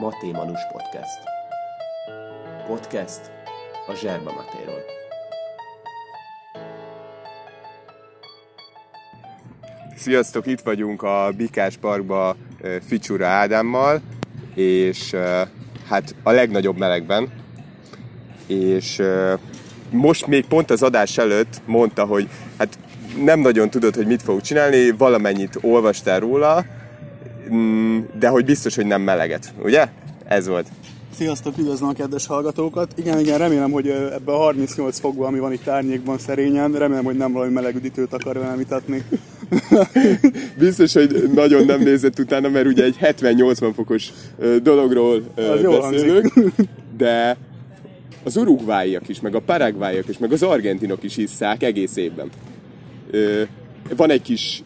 Maté Manus Podcast. Podcast a Zserba Matéról. Sziasztok, itt vagyunk a Bikás Parkba Ficsura Ádámmal, és hát a legnagyobb melegben. És most még pont az adás előtt mondta, hogy hát nem nagyon tudod, hogy mit fogok csinálni, valamennyit olvastál róla, de hogy biztos, hogy nem meleget, ugye? Ez volt. Sziasztok, üdvözlöm a kedves hallgatókat! Igen, remélem, hogy ebbe a 38 fokban, ami van itt árnyékban szerényen, remélem, hogy nem valami meleg üdítőt akar velem itatni. Biztos, hogy nagyon nem nézett utána, mert ugye egy 70-80 fokos dologról beszélünk, de az urugváiak is, meg a paraguáiak is, meg az argentinok is hisszák egész évben. Van egy kis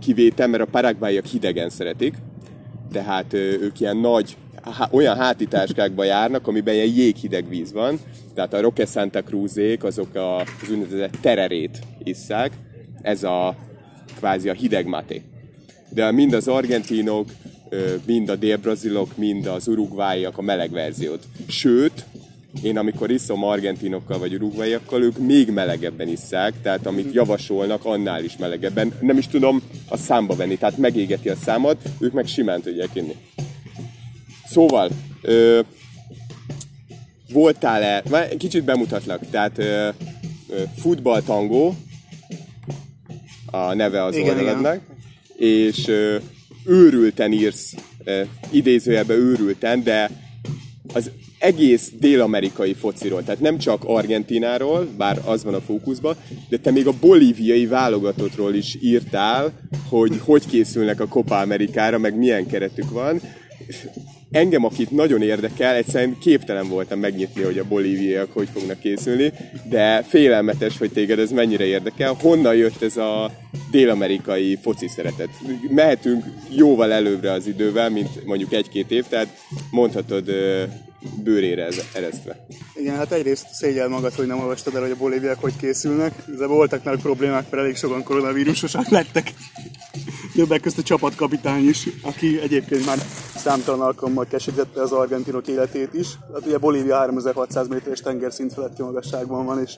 kivétel, mert a paraguáiak hidegen szeretik, tehát ők ilyen nagy, olyan hátitáskákba járnak, amiben ilyen jéghideg víz van, tehát a Roque Santa Cruzék, azok az úgynevezett tererét isszák, ez a kvázi a hideg máté. De mind az argentinok, mind a délbrazilok, mind az urugváiak a meleg verziót. Sőt, én amikor iszom argentinokkal vagy urugvaiakkal, ők még melegebben isszák, tehát amit javasolnak, annál is melegebben. Nem is tudom a számba venni, tehát megégeti a számat, ők meg simán tudják inni. Szóval, voltál-e, kicsit bemutatlak, tehát futballtangó, a neve az oldaladnak, és őrülten írsz, idézőjelben őrülten, de az egész dél-amerikai fociról, tehát nem csak Argentináról, bár az van a fókuszban, de te még a bolíviai válogatottról is írtál, hogy hogy készülnek a Copa Amerikára, meg milyen keretük van. Engem, akit nagyon érdekel, egyszerűen képtelen voltam megnyitni, hogy a bolíviaiak hogy fognak készülni, de félelmetes, hogy téged ez mennyire érdekel. Honnan jött ez a dél-amerikai foci szeretet? Mehetünk jóval előbbre az idővel, mint mondjuk 1-2 év, tehát mondhatod bőrére eresztve. Igen, hát egyrészt szégyeld magad, hogy nem olvastad el, hogy a bolíviaiak hogy készülnek. Ezzel voltak már problémák, mert elég sokan koronavírusosak lettek. Többek közt a csapatkapitány is, aki egyébként már számtalan alkalommal keserítette az argentinok életét is. Hát ugye Bolívia 3600 méteres tengerszint feletti magasságban van, és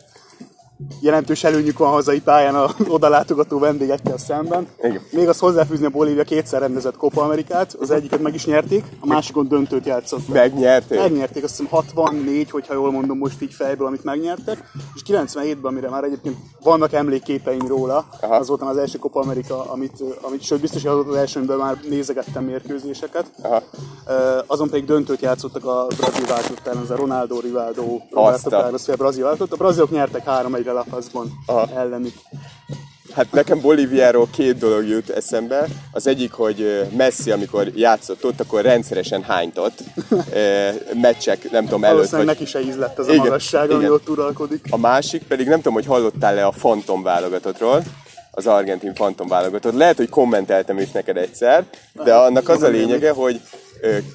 jelentős előnyük van hazai pályán a odalátogató vendégekkel szemben. Igen. Még azt hozzáfűzni, a Bolívia kétszer rendezett Copa Amerikát, az egyiket meg is nyerték, a másikon döntőt játszottak. Megnyerték, azt hiszem 64, hogyha jól mondom most így fejből, amit megnyertek, és 97-ben, amire már egyébként vannak emlékképeim róla, az voltam az első Copa Amerika, amit sőt biztos, hogy az volt az első, amiben már nézegettem mérkőzéseket. Azon pedig döntőt játszottak a brazil válogatott ellen, az a Ronaldo, Rivaldo, Roberto Carlos, a brazil válogatott. A brazilok nyertek 3-1 Lapazban ellenük. Hát nekem Bolíviáról két dolog jut eszembe. Az egyik, hogy Messi, amikor játszott ott, akkor rendszeresen hánytott meccsek, nem tudom, előtt. Valószínűleg neki se íz lett az a magasság, ami ott uralkodik. A másik pedig, nem tudom, hogy hallottál-e a Phantom válogatottról, az argentin Phantom válogatott. Lehet, hogy kommenteltem is neked egyszer, de annak az a lényege, hogy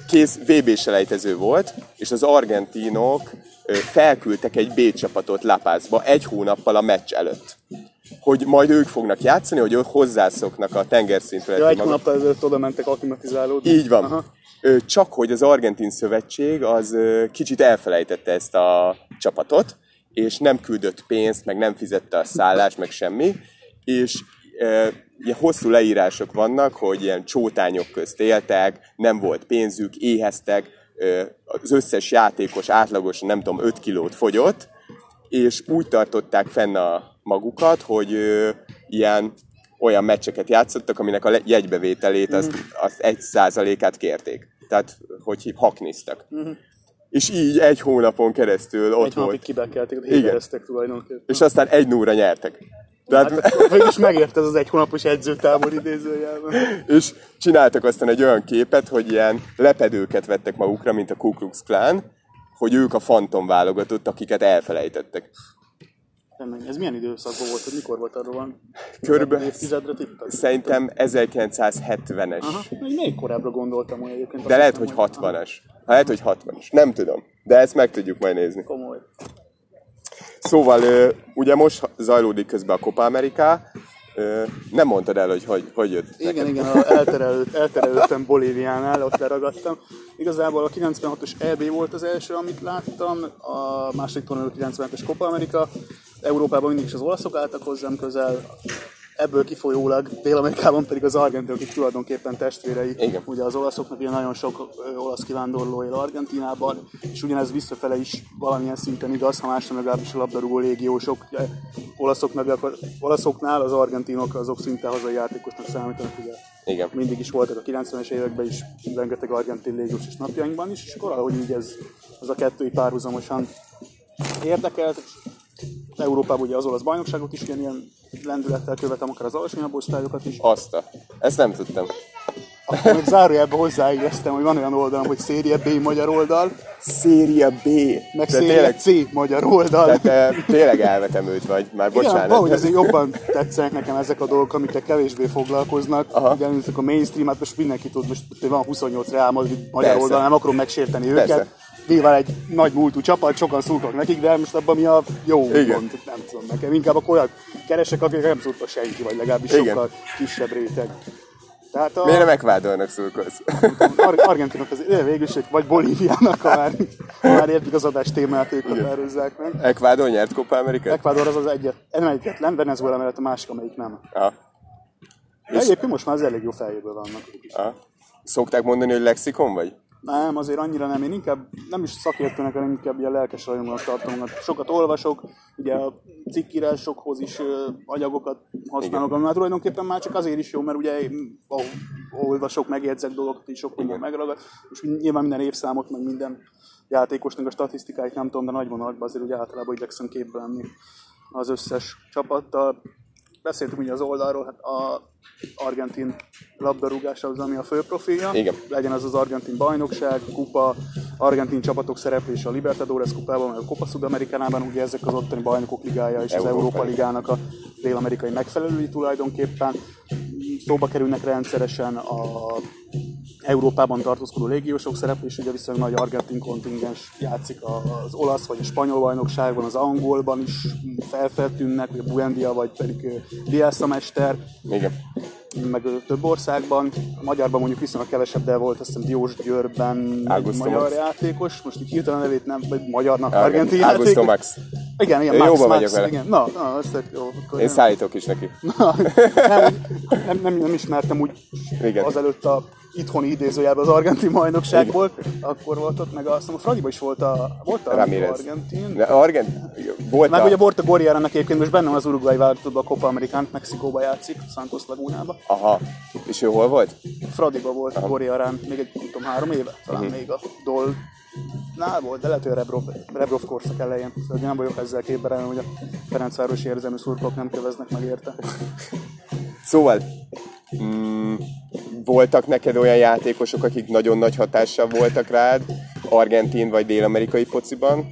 kész VB-selejtező volt, és az argentinok felküldtek egy B-csapatot La Pazba egy hónappal a meccs előtt. Hogy majd ők fognak játszani, hogy ők hozzászoknak a tengerszintről. Ja, egy hónappal ezelőtt oda mentek aklimatizálódni. Így van. Aha. Csak hogy az Argentin Szövetség az kicsit elfelejtette ezt a csapatot, és nem küldött pénzt, meg nem fizette a szállást, meg semmi, és ilyen hosszú leírások vannak, hogy ilyen csótányok közt éltek, nem volt pénzük, éheztek, az összes játékos átlagosan, nem tudom, 5 kilót fogyott, és úgy tartották fenn a magukat, hogy ilyen olyan meccseket játszottak, aminek a jegybevételét azt 1%-át kérték. Tehát, hogy hakniztak. És így egy hónapon keresztül ott egy hónapig kibekelték, hébereztek tulajdonképpen. És aztán 1-0 nyertek. Tehát mégis megért ez az egy hónapos edzőtábor idézőjelben. És csináltak aztán egy olyan képet, hogy ilyen lepedőket vettek magukra, mint a Ku Klux Klan, hogy ők a Phantom válogatott, akiket elfelejtettek. Ez milyen időszakban volt, hogy mikor volt arról van? Körülbelül évtizedre tippett? Szerintem 1970-es. Aha, még korábbra gondoltam, hogy egyébként. De lehet, hogy 60-as. Lehet, hogy 60-as. Nem tudom. De ezt meg tudjuk majd nézni. Komoly. Szóval ugye most zajlódik közben a Copa America, Nem mondtad el, hogy jött. Igen, elterelődtem Bolíviánál, ott leragadtam. Igazából a 96-os EB volt az első, amit láttam, a második torna 97-es Copa America. Európában mindig is az olaszok álltak hozzám közel, ebből kifolyólag Dél-Amerikában pedig az argentinok, akik tulajdonképpen testvérei. Igen. Ugye az olaszoknak ugye nagyon sok olasz kivándorló él Argentínában, és ugyanez visszafele is valamilyen szinten igaz, ha más nem legalábbis a labdarúgó légiósok. Olaszoknál az argentinok azok szinte hazai játékosnak számítanak, ugye. Igen. Mindig is voltak a 90-es években is, rengeteg argentin légiós és napjainkban is, és akkor ahogy így ez az a kettő párhuzamosan érdekelt. Európában ugye az olasz bajnokságot is ilyen lendülettel követem, akár az alacsonyabb osztályokat is. Ezt nem tudtam. Akkor még zárójelben hozzáillesztem, hogy van olyan oldalam, hogy Serie B magyar oldal. Serie B. Meg Serie C magyar oldal. Tehát tényleg elvetemült vagy, már bocsánat. Igen, valahogy azért jobban tetszenek nekem ezek a dolgok, amikkel kevésbé foglalkoznak. Ugyanúgy a mainstream, hát most mindenki tud, most van 28 Real Madrid magyar Persze. oldal, nem akarom megsérteni őket. Persze. Nyilván egy nagy múltú csapat, sokan szurkolnak nekik, de most abban mi a jó pont, nem tudom nekem. Inkább akkor olyat keresek, akik nem szurkol senki, vagy legalábbis Igen. sokkal kisebb réteg. Tehát miért nem Ecuadornak szurkolsz? Argentinok azért, végül is, vagy Bolíviának, ha már értik az adás témát, ők határozzák meg. Ecuador nyert Copa Amerikát? Ecuador az egyetlen, Venezuela mellett a másik, amelyik nem. Egyébként most már az elég jó feljéből vannak. Szokták mondani, hogy lexikon vagy? Nem, azért annyira nem. Én inkább nem is szakértőnek, hanem inkább ilyen lelkes rajongónak tartom. Sokat olvasok, ugye a cikkírásokhoz is anyagokat használok, ami már tulajdonképpen már csak azért is jó, mert ugye olvasok, megjegyzek dolgokat, és sok minden megragad. Most nyilván minden évszámot, meg minden játékosnak a statisztikáit nem tudom, de nagy vonalakban azért ugye általában igyekszem képbe lenni az összes csapattal. Beszéltünk ugye az oldalról, hát a argentin labdarúgása az, ami a fő profilja. Igen. Legyen az az argentin bajnokság, kupa, argentin csapatok szereplése a Libertadores kupában, vagy a Copa Sudamericánában, ugye ezek az ottani bajnokok ligája és az Európa Ligának a dél-amerikai megfelelői tulajdonképpen. Szóba kerülnek rendszeresen a Európában tartózkodó légiósok szereplés, ugye viszonylag nagy argentin kontingens játszik az olasz vagy a spanyol bajnokságban, az angolban is felfeltűnnek, vagy a Buendia, vagy pedig Bielsa mester, Igen. meg több országban. A magyarban mondjuk viszonylag kevesebb, de volt, azt hiszem Diós Győrben magyar játékos, most így hirtelen nevét nem, vagy magyarnak argentin játékos. Augusto Max. Igen, Max. Igen. Na, ezt jó. Én nem... szállítok is neki. Na, nem ismertem úgy Igen. azelőtt a itthoni idézőjelben az argentin bajnokságból, akkor volt ott, meg a Fradiba is volt a argentin. Meg ugye volt a Gorriárának egyébként, most benne van az uruguayi válogatotban a Copa Americán, Mexikóba játszik, Santos Lagunába. Aha, és ő hol volt? Fradiba volt a Gorriárán, még egy, nem tudom, 3 éve, talán még a Dolnál volt, de lehet, hogy Rebrov korszak elején. Szóval nem vagyok ezzel képben, hogy a Ferencvárosi érzelmű szurkolók nem köveznek meg érte. Szóval, voltak neked olyan játékosok, akik nagyon nagy hatással voltak rád, argentin vagy dél-amerikai fociban?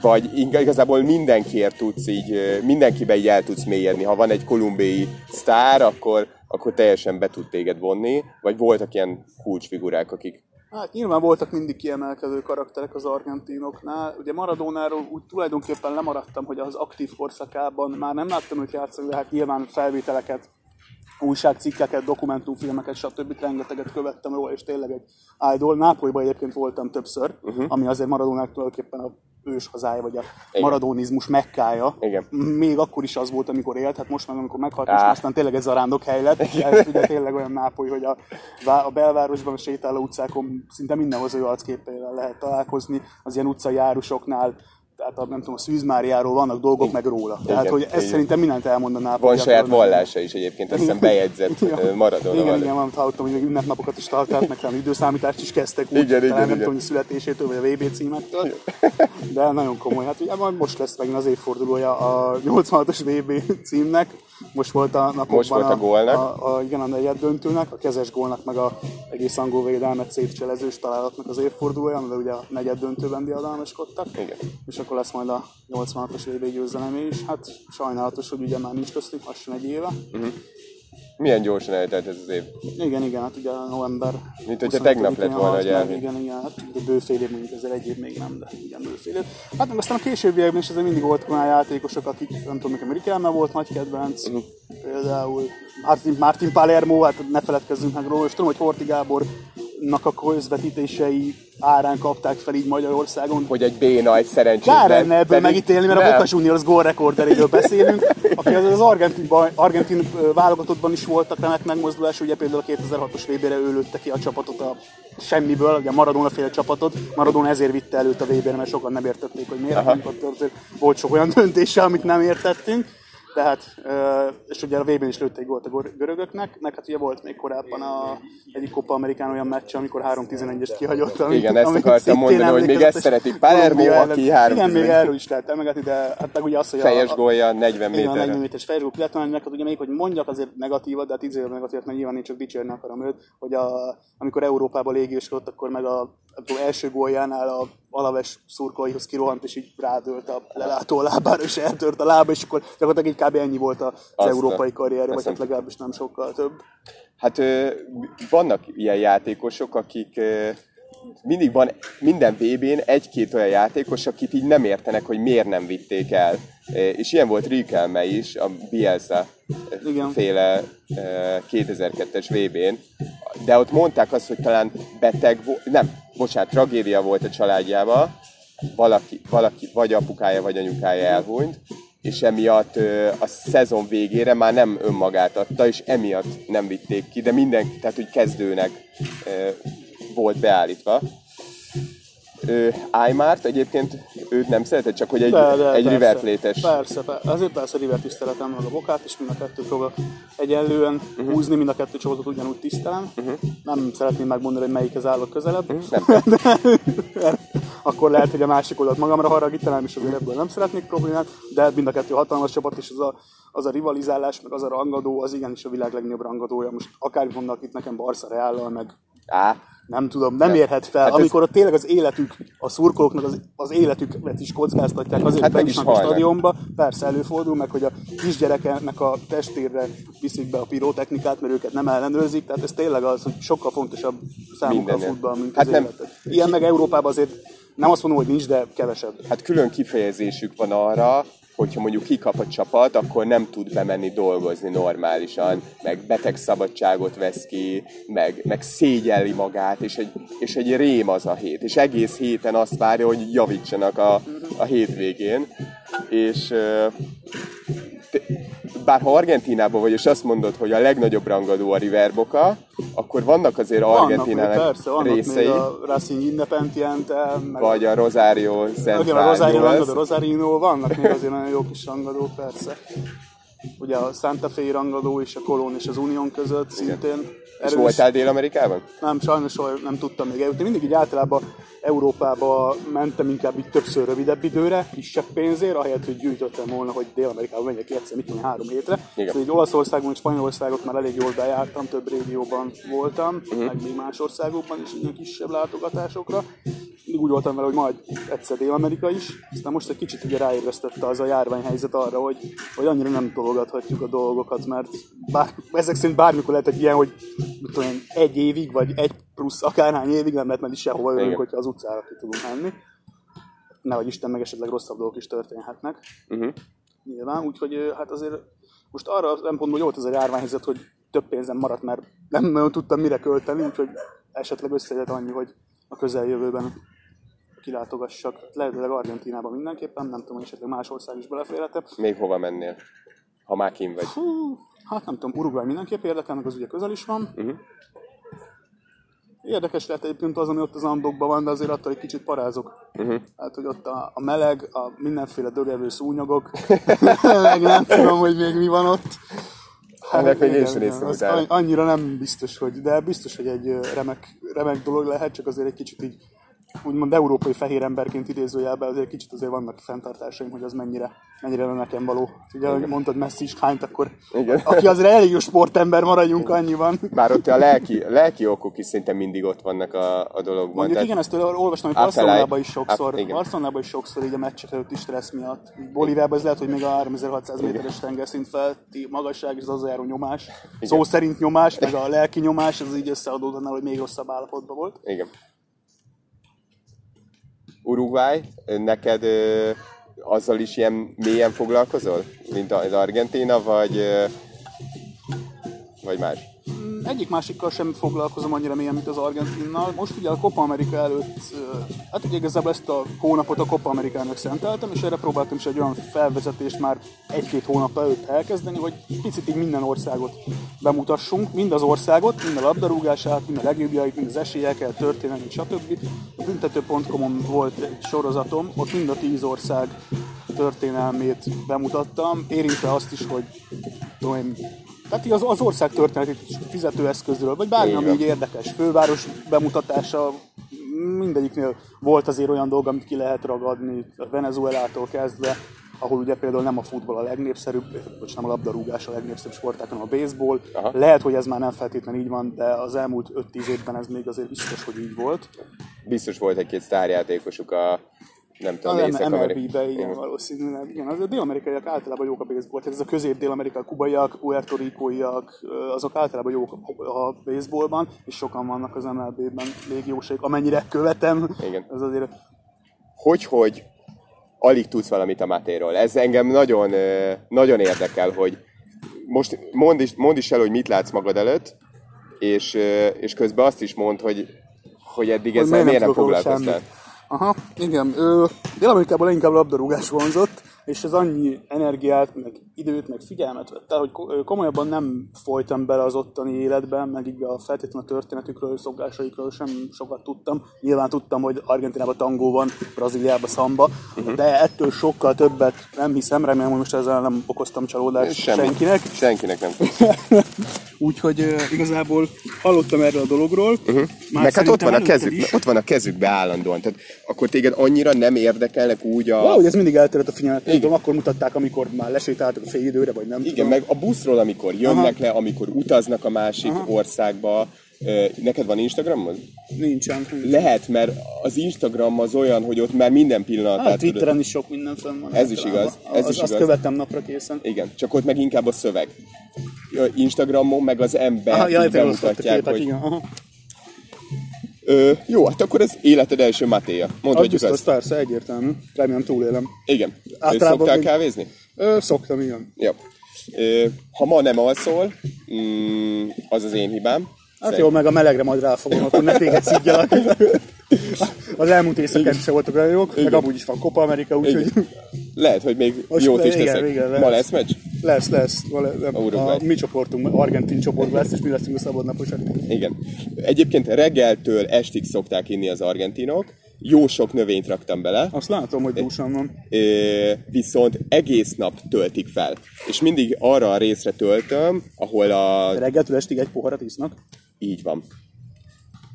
Vagy igazából mindenkiért tudsz így, mindenkiben így el tudsz mélyedni. Ha van egy kolumbiai sztár, akkor teljesen be tud téged vonni, vagy voltak ilyen kulcsfigurák, akik... Hát nyilván voltak mindig kiemelkedő karakterek az argentinoknál. Ugye Maradónáról úgy tulajdonképpen lemaradtam, hogy az aktív korszakában már nem láttam őt játszani, de hát nyilván felvételeket, újságcikkeket, dokumentumfilmeket, stb. Rengeteget követtem róla, és tényleg egy idol. Nápolyban egyébként voltam többször, ami azért Maradónák tulajdonképpen a ős hazája, vagy a Igen. maradonizmus mekkája. Igen. Még akkor is az volt, amikor élt, hát most meg amikor meghalt, most aztán tényleg egy zarándok hely lett. Ez ugye tényleg olyan Nápoly, hogy a belvárosban, a sétáló utcákon szinte mindenhoz ő arcképeivel lehet találkozni, az ilyen utcajárusoknál. Tehát nem tudom, a Szűzmáriáról vannak dolgok meg róla. Igen, tehát, hogy ez igen. szerintem mindent elmondaná. Van saját vallása is egyébként, azt hiszem bejegyzett Maradona. Igen, valamit hallottam, hogy ünnepnapokat is tartják, meg talán időszámítást is kezdtek úgy, nem tudom, hogy születésétől, vagy a VB címektől. De nagyon komoly. Hát ugye majd most lesz megint az évfordulója a 86-os VB címnek. Most volt a napokban a gólnak. Igen, a negyed döntőnek, a kezes gólnak, meg a egész angol védelmet szétcselezős találatnak az évfordulója, amivel ugye a negyed döntőben diadalmaskodtak. Igen. És akkor lesz majd a 86-os VB győzelemé is. Hát sajnálatos, hogy ugye már nincs köztük, lassan egy éve. Milyen gyorsan eltelt ez az év? Igen, hát ugye november. Mint hogyha tegnap lett volna, hogy elvitt. Igen, hát bőfél év, mondjuk ezzel egy év még nem, de igen, bőfél év. Hát meg aztán a későbbiekben is ezzel mindig voltak olyan játékosok, akik, nem tudom, nekem Riquelme volt nagy kedvenc, például Martin Palermo, hát ne feledkezzünk meg róla, és tudom, hogy Horthy Gábornak a közvetítései árán kapták fel így Magyarországon. Hogy egy béna, egy szerencsétlen. Kár lenne ebből megítélni, mert nem. A Boca Juniors gólrekorderéről beszélünk, aki az argentin válogatottban is voltak remek megmozdulás, ugye például a 2006-os VB-re ő lőtte ki a csapatot a semmiből, ugye Maradona féle csapatot. Maradona ezért vitte előtt a VB-re, mert sokan nem értették, hogy miért. Volt sok olyan döntése, amit nem értettünk. De hát, és ugye a VB-n is lőtték gólt a görögöknek, meg hát ugye volt még korábban egyik Copa Americán olyan meccse, amikor 3-11-est kihagyott. Igen, ezt akartam mondani, hogy még ezt szeretik Palermo, aki 3-11. Igen, még erről is lehet elmegetni, de hát meg ugye az, hogy fejes gólja 40 méterre. Igen, a 40 méteres fejes gól pillanatban, meg hát ugye még, hogy mondjak azért negatívat, de hát így negatívat, mert nyilván én csak dicsérni akarom őt, hogy amikor Európában légióskodott, akkor meg az első góljánál a Alaves szurkolóihoz kirohant, és így rádölt a lelátó lábára, és eltört a lába, és akkor gyakorlatilag így kb. Ennyi volt az európai karrierje, vagy hát legalábbis nem sokkal több. Hát vannak ilyen játékosok, akik mindig van minden VB-n egy-két olyan játékos, akit így nem értenek, hogy miért nem vitték el. És ilyen volt Riquelme is, a Bielsa féle 2002-es VB-n. De ott mondták azt, hogy talán beteg volt, tragédia volt a családjában, valaki vagy apukája, vagy anyukája elhunyt, és emiatt a szezon végére már nem önmagát adta, és emiatt nem vitték ki, de mindenki, tehát hogy kezdőnek volt beállítva. Aymart egyébként őt nem szeretett, csak hogy egy River Plate-es. Persze, azért persze River tiszteletem meg a Bocát, és mind a kettő fogok egyenlően húzni, mind a kettő csapatot ugyanúgy tisztelem. Nem szeretném megmondani, hogy melyikhez állok közelebb. Nem. Akkor lehet, hogy a másik oldalt magamra haragítanám, és azért ebből nem szeretnék problémát, de mind a kettő hatalmas csapat, és az a rivalizálás, meg az a rangadó, az igenis a világ legnagyobb rangadója. Most akármit mondanak itt nekem Barca Reállal, meg nem tudom, nem érhet fel, hát amikor ott tényleg az életük, a szurkolóknak az életüket is kockáztatják, azért bejussanak a stadionba, persze előfordul meg, hogy a kisgyereknek a testérre viszik be a pirotechnikát, mert őket nem ellenőrzik, tehát ez tényleg az, hogy sokkal fontosabb számukra a futball, mint az életet. Ilyen meg Európában azért nem azt mondom, hogy nincs, de kevesebb. Hát külön kifejezésük van arra, hogyha mondjuk kikap a csapat, akkor nem tud bemenni dolgozni normálisan, meg beteg szabadságot vesz ki, meg szégyelli magát, és egy rém az a hét. És egész héten azt várja, hogy javítsanak a hétvégén. És bár ha Argentínában vagy, és azt mondod, hogy a legnagyobb rangadó a River Boca, akkor vannak azért Argentinának részei. Annak még a Racing Independiente, vagy a Rosario Central. A Rosarino, vannak még azért nagyon jó kis rangadók, persze. Ugye a Santa Fe rangadó és a Colón és az Unión között szintén. És voltál Dél-Amerikában? Nem, sajnos nem tudtam még eljutni. Mindig így általában Európába mentem inkább így többször rövidebb időre, kisebb pénzért, ahelyett, hogy gyűjtöttem volna, hogy Dél-Amerikában menjek egyszer, mit mondjam, 3 hétre. Szóval így Olaszországon és Spanyolországot már elég jól bejártam, több régióban voltam, meg még más országokban is ilyen kisebb látogatásokra. Mindig úgy voltam vele, hogy majd egyszer Dél-Amerika is. Aztán most egy kicsit ugye ráébresztette az a járványhelyzet arra, hogy annyira nem tologathatjuk a dolgokat, mert ezek szerint bármikor lehet egy ilyen, hogy egy évig, vagy egy plusz akárhány évig nem lehet menni sehova, örülünk, hogyha az utcára ki tudunk menni. Nehogy Isten, meg esetleg rosszabb dolgok is történhetnek. Nyilván, úgyhogy hát azért most arra nem mondom, hogy volt ez a járványhelyzet, hogy több pénzem maradt, mert nem nagyon tudtam mire költeni, úgyhogy esetleg összejött annyi, hogy a közeljövőben kilátogassak. Lehetőleg Argentínában mindenképpen, nem tudom, esetleg más ország is beleférhetett. Még hova mennél, ha már kín vagy? Hát nem tudom, Uruguay mindenképp érdekel, meg az ugye közel is van. Érdekes lehet egyébként az, ami ott az Andokban van, de azért attól egy kicsit parázok. Hát, hogy ott a meleg, a mindenféle dögevő szúnyogok, meg nem tudom, hogy még mi van ott. Hát, igen, annyira nem biztos, de biztos, hogy egy remek dolog lehet, csak azért egy kicsit így úgymond európai fehér emberként idézőjelben azért kicsit azért vannak fenntartásaim, hogy az mennyire nekem való. Ugye, ahogy mondtad, Messi is hányt, akkor igen. Aki azért elég jó sportember, maradjunk, annyi van. Bár ott a lelki okok is szinte mindig ott vannak a dologban. Mondjuk tehát, igen, ezt olvastam, hogy Barcelonában is sokszor így a meccsek előtt is stressz miatt. Bolíviában ez lehet, hogy még a 3600 méteres tengerszint feletti magasság, és az az járó nyomás, igen. Szó szerint nyomás, meg a lelki nyomás, ez így összeadódhatnál, hogy még rosszabb állapotban volt. Igen. Uruguay, neked azzal is ilyen mélyen foglalkozol, mint az Argentína, vagy más? Egyik másikkal sem foglalkozom annyira mélyen, mint az Argentinnal. Most ugye a Copa America előtt, hát ugye igazából ezt a hónapot a Copa Americának szenteltem, és erre próbáltam is egy olyan felvezetést már egy-két hónap előtt elkezdeni, hogy picit így minden országot bemutassunk, mind az országot, mind a labdarúgását, mind a legjobbjait, mind az esélyeket, történelmét, stb. A büntető.com-on volt egy sorozatom, ott mind a 10 ország történelmét bemutattam, érintve azt is, hogy tehát az ország történetét fizetőeszközről, vagy bármi, ami így érdekes, főváros bemutatása, mindegyiknél volt azért olyan dolog, amit ki lehet ragadni, a Venezuelától kezdve, ahol ugye például nem a futball a legnépszerűbb, vagy nem a labdarúgás a legnépszerűbb sportág, hanem a baseball. Aha. Lehet, hogy ez már nem feltétlenül így van, de az elmúlt 5-10 évben ez még azért biztos, hogy így volt. Biztos volt egy-két sztárjátékosuk a... Nem tudom, MLB-be, igen, valószínűleg. Igen, az a dél-amerikaiak általában jók a baseball, tehát ez a közép-dél-amerikai, kubaiak, puertorikóiak, azok általában jók a baseballban, és sokan vannak az MLB-ben még jóség, amennyire követem. Igen. Ez azért... Hogy alig tudsz valamit a Matéról. Ez engem nagyon, nagyon érdekel, hogy most mondd is el, hogy mit látsz magad előtt, és közben azt is mondd, hogy eddig ezzel miért nem foglalkoztál. Aha, igen. Dél-Amerikában inkább labdarúgás vonzott, és ez annyi energiát, meg időt, meg figyelmet vett el, hogy komolyabban nem folytam bele az ottani életben, meg így a feltétlenül a történetükről, szokásaikról sem sokat tudtam. Nyilván tudtam, hogy Argentinában tangó van, Brazíliában szamba, de ettől sokkal többet nem hiszem, remélem, hogy most ezzel nem okoztam csalódást senkinek. Senkinek nem. Úgyhogy igazából hallottam erről a dologról. Meg hát ott van a kezükbe állandóan, tehát akkor téged annyira nem érdekelnek úgy a... Valahogy ez mindig elterült a figyelmet, akkor mutatták, amikor már lesétáltak a fél időre, vagy nem. Igen, tudom. Meg a buszról, amikor jönnek le, amikor utaznak a másik országba. Neked van Instagramod? Nincsen. Lehet, mert az Instagram az olyan, hogy ott már minden pillanatát... Hát Twitteren is sok minden fenn van. Ez is igaz. Azt követem napra készen. Igen, csak ott meg inkább a szöveg. Instagramon meg az ember bemutatják, képet, hogy... Igen. Jó, hát akkor ez életed első Matéja. Mondd, hogy biztos, persze, egyértelmű. Remélem túlélem. Igen. Szoktál kávézni? Szoktam, igen. Ja. Ha ma nem alszol, az az én hibám. Hát jó, meg a melegre majd ráfogom, akkor ne téged szidjalak. Az elmúlt éjszakán sem voltak olyan jók, meg amúgy is van Copa America, úgyhogy... Lehet, hogy még most jót is teszek. Igen, ma lesz meccs? Lesz. A mi csoportunk, argentin csoport lesz, és mi leszünk a szabadnaposak. Igen. Egyébként reggeltől estig szokták inni az argentinok. Jó sok növényt raktam bele. Azt látom, hogy dúsan van. Viszont egész nap töltik fel. És mindig arra a részre töltöm, ahol a... Reggeltől estig egy poharat isznak? Így van.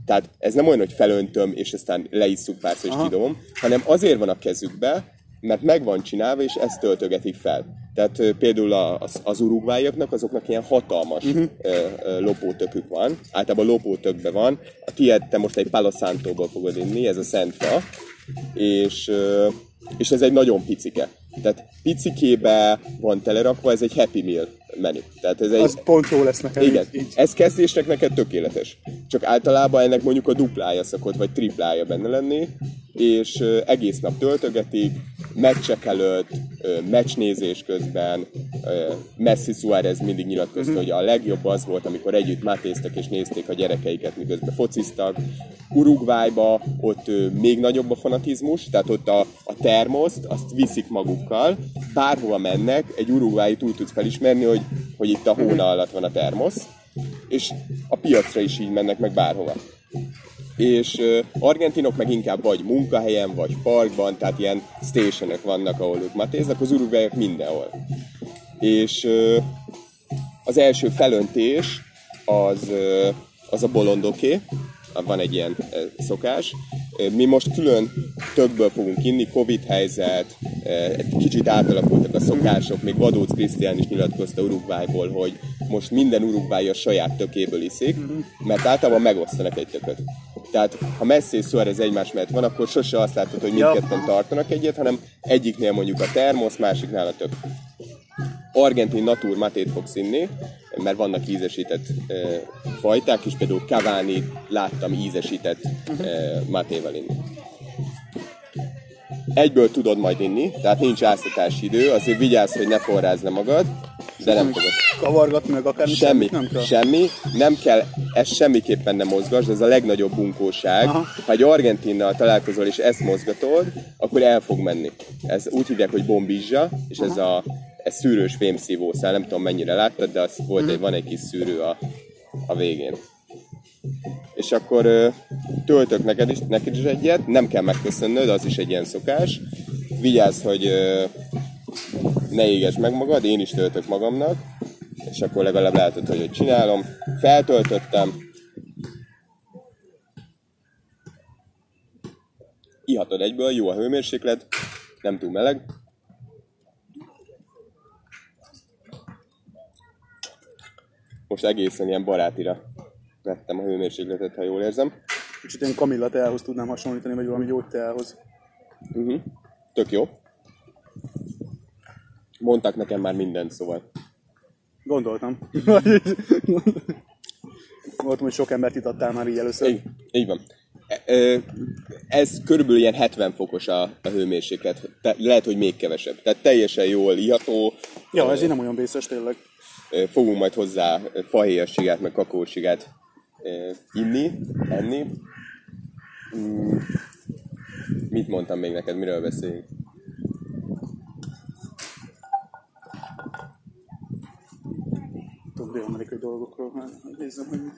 Tehát ez nem olyan, hogy felöntöm, és aztán leisszuk párszor, és kidobom, hanem azért van a kezükbe, mert meg van csinálva, és ezt töltögetik fel. Tehát például az uruguayoknak, azoknak ilyen hatalmas lopótökük van. Általában lopótökben van. A tiéd, te most egy Palo Santóból fogod inni, ez a szent fa. És ez egy nagyon picike. Tehát picikébe van telerakva, ez egy Happy Meal menü. Tehát ez egy... Az pont jó lesz nekem. Igen. Így. Ez kezdésnek neked tökéletes. Csak általában ennek mondjuk a duplája szokott, vagy triplája benne lenni, és egész nap töltögetik, meccsek előtt, meccsnézés közben, Messi Suárez mindig nyilatkozta, hogy a legjobb az volt, amikor együtt mátéztek és nézték a gyerekeiket, miközben fociztak. Uruguayba ott még nagyobb a fanatizmus, tehát ott a termoszt, azt viszik magukkal, bárhova mennek, egy uruguayit úgy tudsz felismerni, hogy itt a hóna alatt van a termosz, és a piacra is így mennek meg bárhova. És argentinok meg inkább vagy munkahelyen, vagy parkban, tehát ilyen stationek vannak, ahol ők matéznak, az uruguayok mindenhol. És az első felöntés az a bolondoké, van egy ilyen szokás, Mi most külön többből fogunk inni, Covid-helyzet, egy kicsit átalakultak a szokások, még Vadóc Krisztián is nyilatkozta Uruguayból, hogy most minden uruguayi a saját tökéből iszik, mert általában megosztanak egy tököt. Tehát ha Messi és Suárez egymás mellett van, akkor sose azt látod, hogy mindketten tartanak egyet, hanem egyiknél mondjuk a termosz, másiknál a tök. Argentin natur matét fogsz inni, mert vannak ízesített fajták, és például Cavani láttam ízesített matéval inni. Egyből tudod majd inni, tehát nincs áztatási idő, azért vigyázz, hogy ne forrázd le magad, de nem fogod. Kavargatni meg akármit? Semmi, nem kell. Semmi, nem kell, ezt semmiképpen nem mozgasd, ez a legnagyobb bunkóság. Aha. Ha egy argentinnal találkozol és ezt mozgatod, akkor el fog menni. Ez úgy hívják, hogy bombizsa, és aha, ez szűrős fémszívószál, nem tudom mennyire láttad, de az volt, hogy van egy kis szűrő a végén. És akkor töltök neked is egyet, nem kell megköszönnöd, az is egy ilyen szokás. Vigyázz, hogy ne égesd meg magad, én is töltök magamnak, és akkor legalább látod, hogy csinálom. Feltöltöttem. Ihatod egyből, jó a hőmérséklet, nem túl meleg. Most egészen ilyen barátira vettem a hőmérsékletet, ha jól érzem. Kicsit én kamilla teához tudnám hasonlítani, vagy valami gyógyteához. Tök jó. Mondtak nekem már mindent, szóval. Gondoltam. Gondoltam, hogy sok embert itattál már így először. Így van. Ez körülbelül ilyen 70 fokos a hőmérséklet. Lehet, hogy még kevesebb. Tehát teljesen jól iható. Ja, ezért nem olyan vészes tényleg. Fogunk majd hozzá fahéjas csigát, meg kakaócsigát enni. Mit mondtam még neked, miről beszélünk? Több dél-amerikai dolgokról már nézzem, hogy mit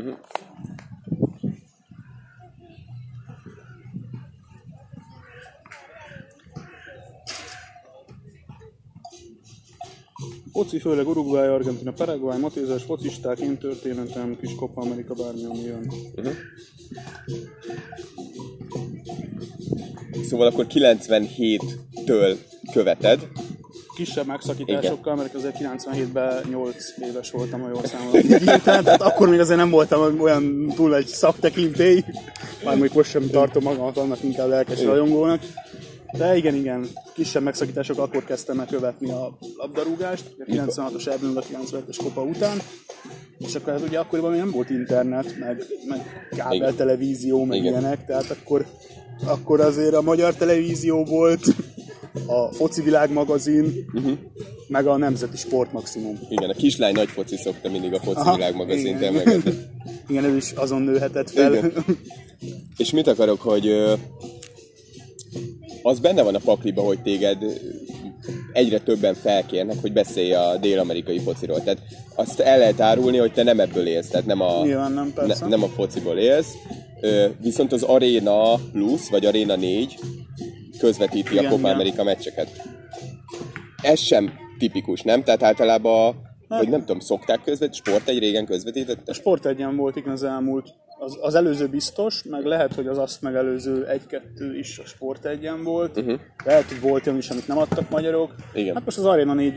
írtál. Foci, főleg Uruguay, Argentina, Paraguay, matézás, focisták, én történetem, kis Copa America, bármi, ami jön. Szóval akkor 97-től követed. Kisebb megszakításokkal, mert azért 97-ben 8 éves voltam, ha jól számolom. Tehát akkor még azért nem voltam olyan túl egy szaktekintély. Mármint most sem tartom magamat annak inkább lelkes rajongónak. De igen, kisebb megszakítások, akkor kezdtem el követni a labdarúgást, a 96-os EB-n, a 97-es Copa után, és akkor hát ugye akkoriban még nem volt internet, meg kábeltelevízió, meg ilyenek, tehát akkor azért a magyar televízió volt, a Foci Világ magazin, meg a Nemzeti Sport maximum. Igen, a kislány nagy foci szokta mindig a Foci Világ magazint emlegetni. Igen, ő is azon nőhetett fel. Igen. És mit akarok, hogy... Az benne van a pakliba, hogy téged egyre többen felkérnek, hogy beszélj a dél-amerikai fociról. Tehát azt el lehet árulni, hogy te nem ebből élsz, tehát nem a fociból élsz. Viszont az Arena Plus, vagy Arena 4 közvetíti a Copa America meccseket. Ez sem tipikus, nem? Tehát általában, hogy nem tudom, szokták közvetíteni? Sport1 régen közvetítette? A Sport1-en volt, igen, az elmúlt. Az előző biztos, meg lehet, hogy az azt megelőző 1-2 is a Sport1-en volt. Lehet, hogy volt olyan is, amit nem adtak magyarok. Igen. Hát most az Arena 4,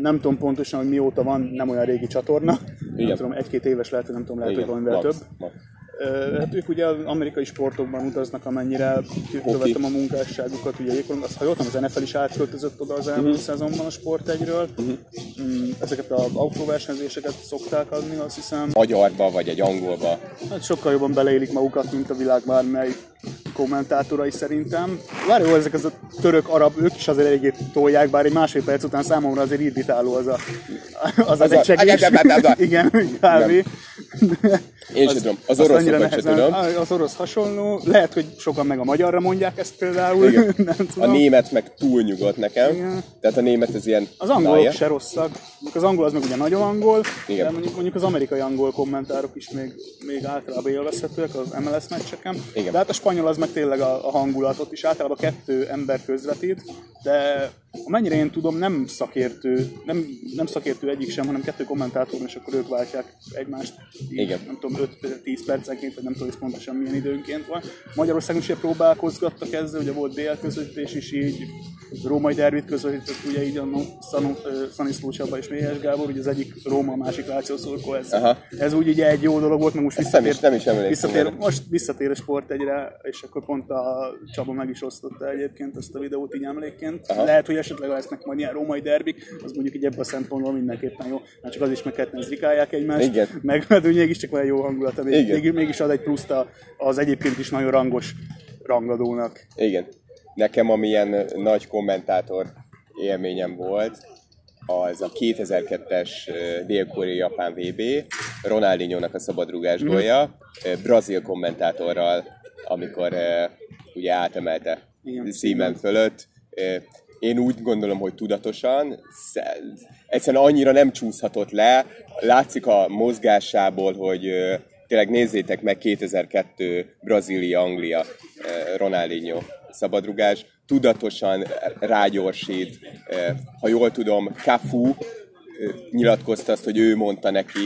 nem tudom pontosan, hogy mióta van, nem olyan régi csatorna. Igen. Nem tudom, 1-2 éves lehet, nem tudom, lehet, hogy valamivel több. Hát ők ugye amerikai sportokban utaznak, amennyire követem a munkásságukat, ugye jégkorong, azt hallottam, az NFL is átköltözött oda az elmúlt szezonban a Sport1-ről. Ezeket az autóversenyzéseket szokták adni, azt hiszem. Magyarba vagy egy angolba. Hát sokkal jobban beleélik magukat, mint a világ bármely kommentátorai szerintem. Várj, jó, ezek az a török-arab, ők is azért eléggé tolják, bár egy másfél perc után számomra azért irritáló az egy csegés. Igen, kávé. Én sem tudom, az oroszokat sem tudom. Az orosz hasonló, lehet, hogy sokan meg a magyarra mondják ezt például. A német meg túl nyugodt nekem. Igen. Tehát a német az ilyen... Az angolok se rosszak. Az angol az meg ugye nagyon angol, igen, de mondjuk az amerikai angol kommentárok is még általában élvezhetőek az MLS meccseken. Igen. De hát a spanyol az meg tényleg a hangulatot is. Általában 2 ember közvetít, de Amennyire én tudom, nem szakértő egyik sem, hanem kettő kommentátor, és akkor ők váltják egymást. Igen. Nem tudom, 5-10 percenként, vagy nem tudom, hogy pontosan milyen időnként van. Magyarországon is próbálkozgattak ezzel, ugye volt BL közvetítés is, így római derbit közvetített, ugye így annak Szaniszló Csaba és Méhes Gábor, ugye az egyik Róma, a másik Láció szurkol. Ez úgy így egy jó dolog volt, meg most visszatér a Sport egyre, és akkor pont a Csaba meg is osztotta egyébként ezt a videót így emlékként. Aha. Lehet, hogy esetleg lesznek majd ilyen római derbik, az mondjuk így ebben a szempontból mindenképpen jó, mert csak az is meg ketten zrikálják egymást. Igen. Meg úgy mégiscsak van egy jó hangulata, mégis ad egy pluszt az egyébként is nagyon rangos rangadónak. Igen. Nekem amilyen nagy kommentátor élményem volt, az a 2002-es Dél-Korea-Japán VB, Ronaldinho-nak a szabadrugás gólja, brazil kommentátorral, amikor ugye átemelte Seaman fölött. Én úgy gondolom, hogy tudatosan, egyszerűen annyira nem csúszhatott le, látszik a mozgásából, hogy tényleg nézzétek meg 2002 Brazília-Anglia, Ronaldinho szabadrugás, tudatosan rágyorsít, ha jól tudom, Cafu nyilatkozta azt, hogy ő mondta neki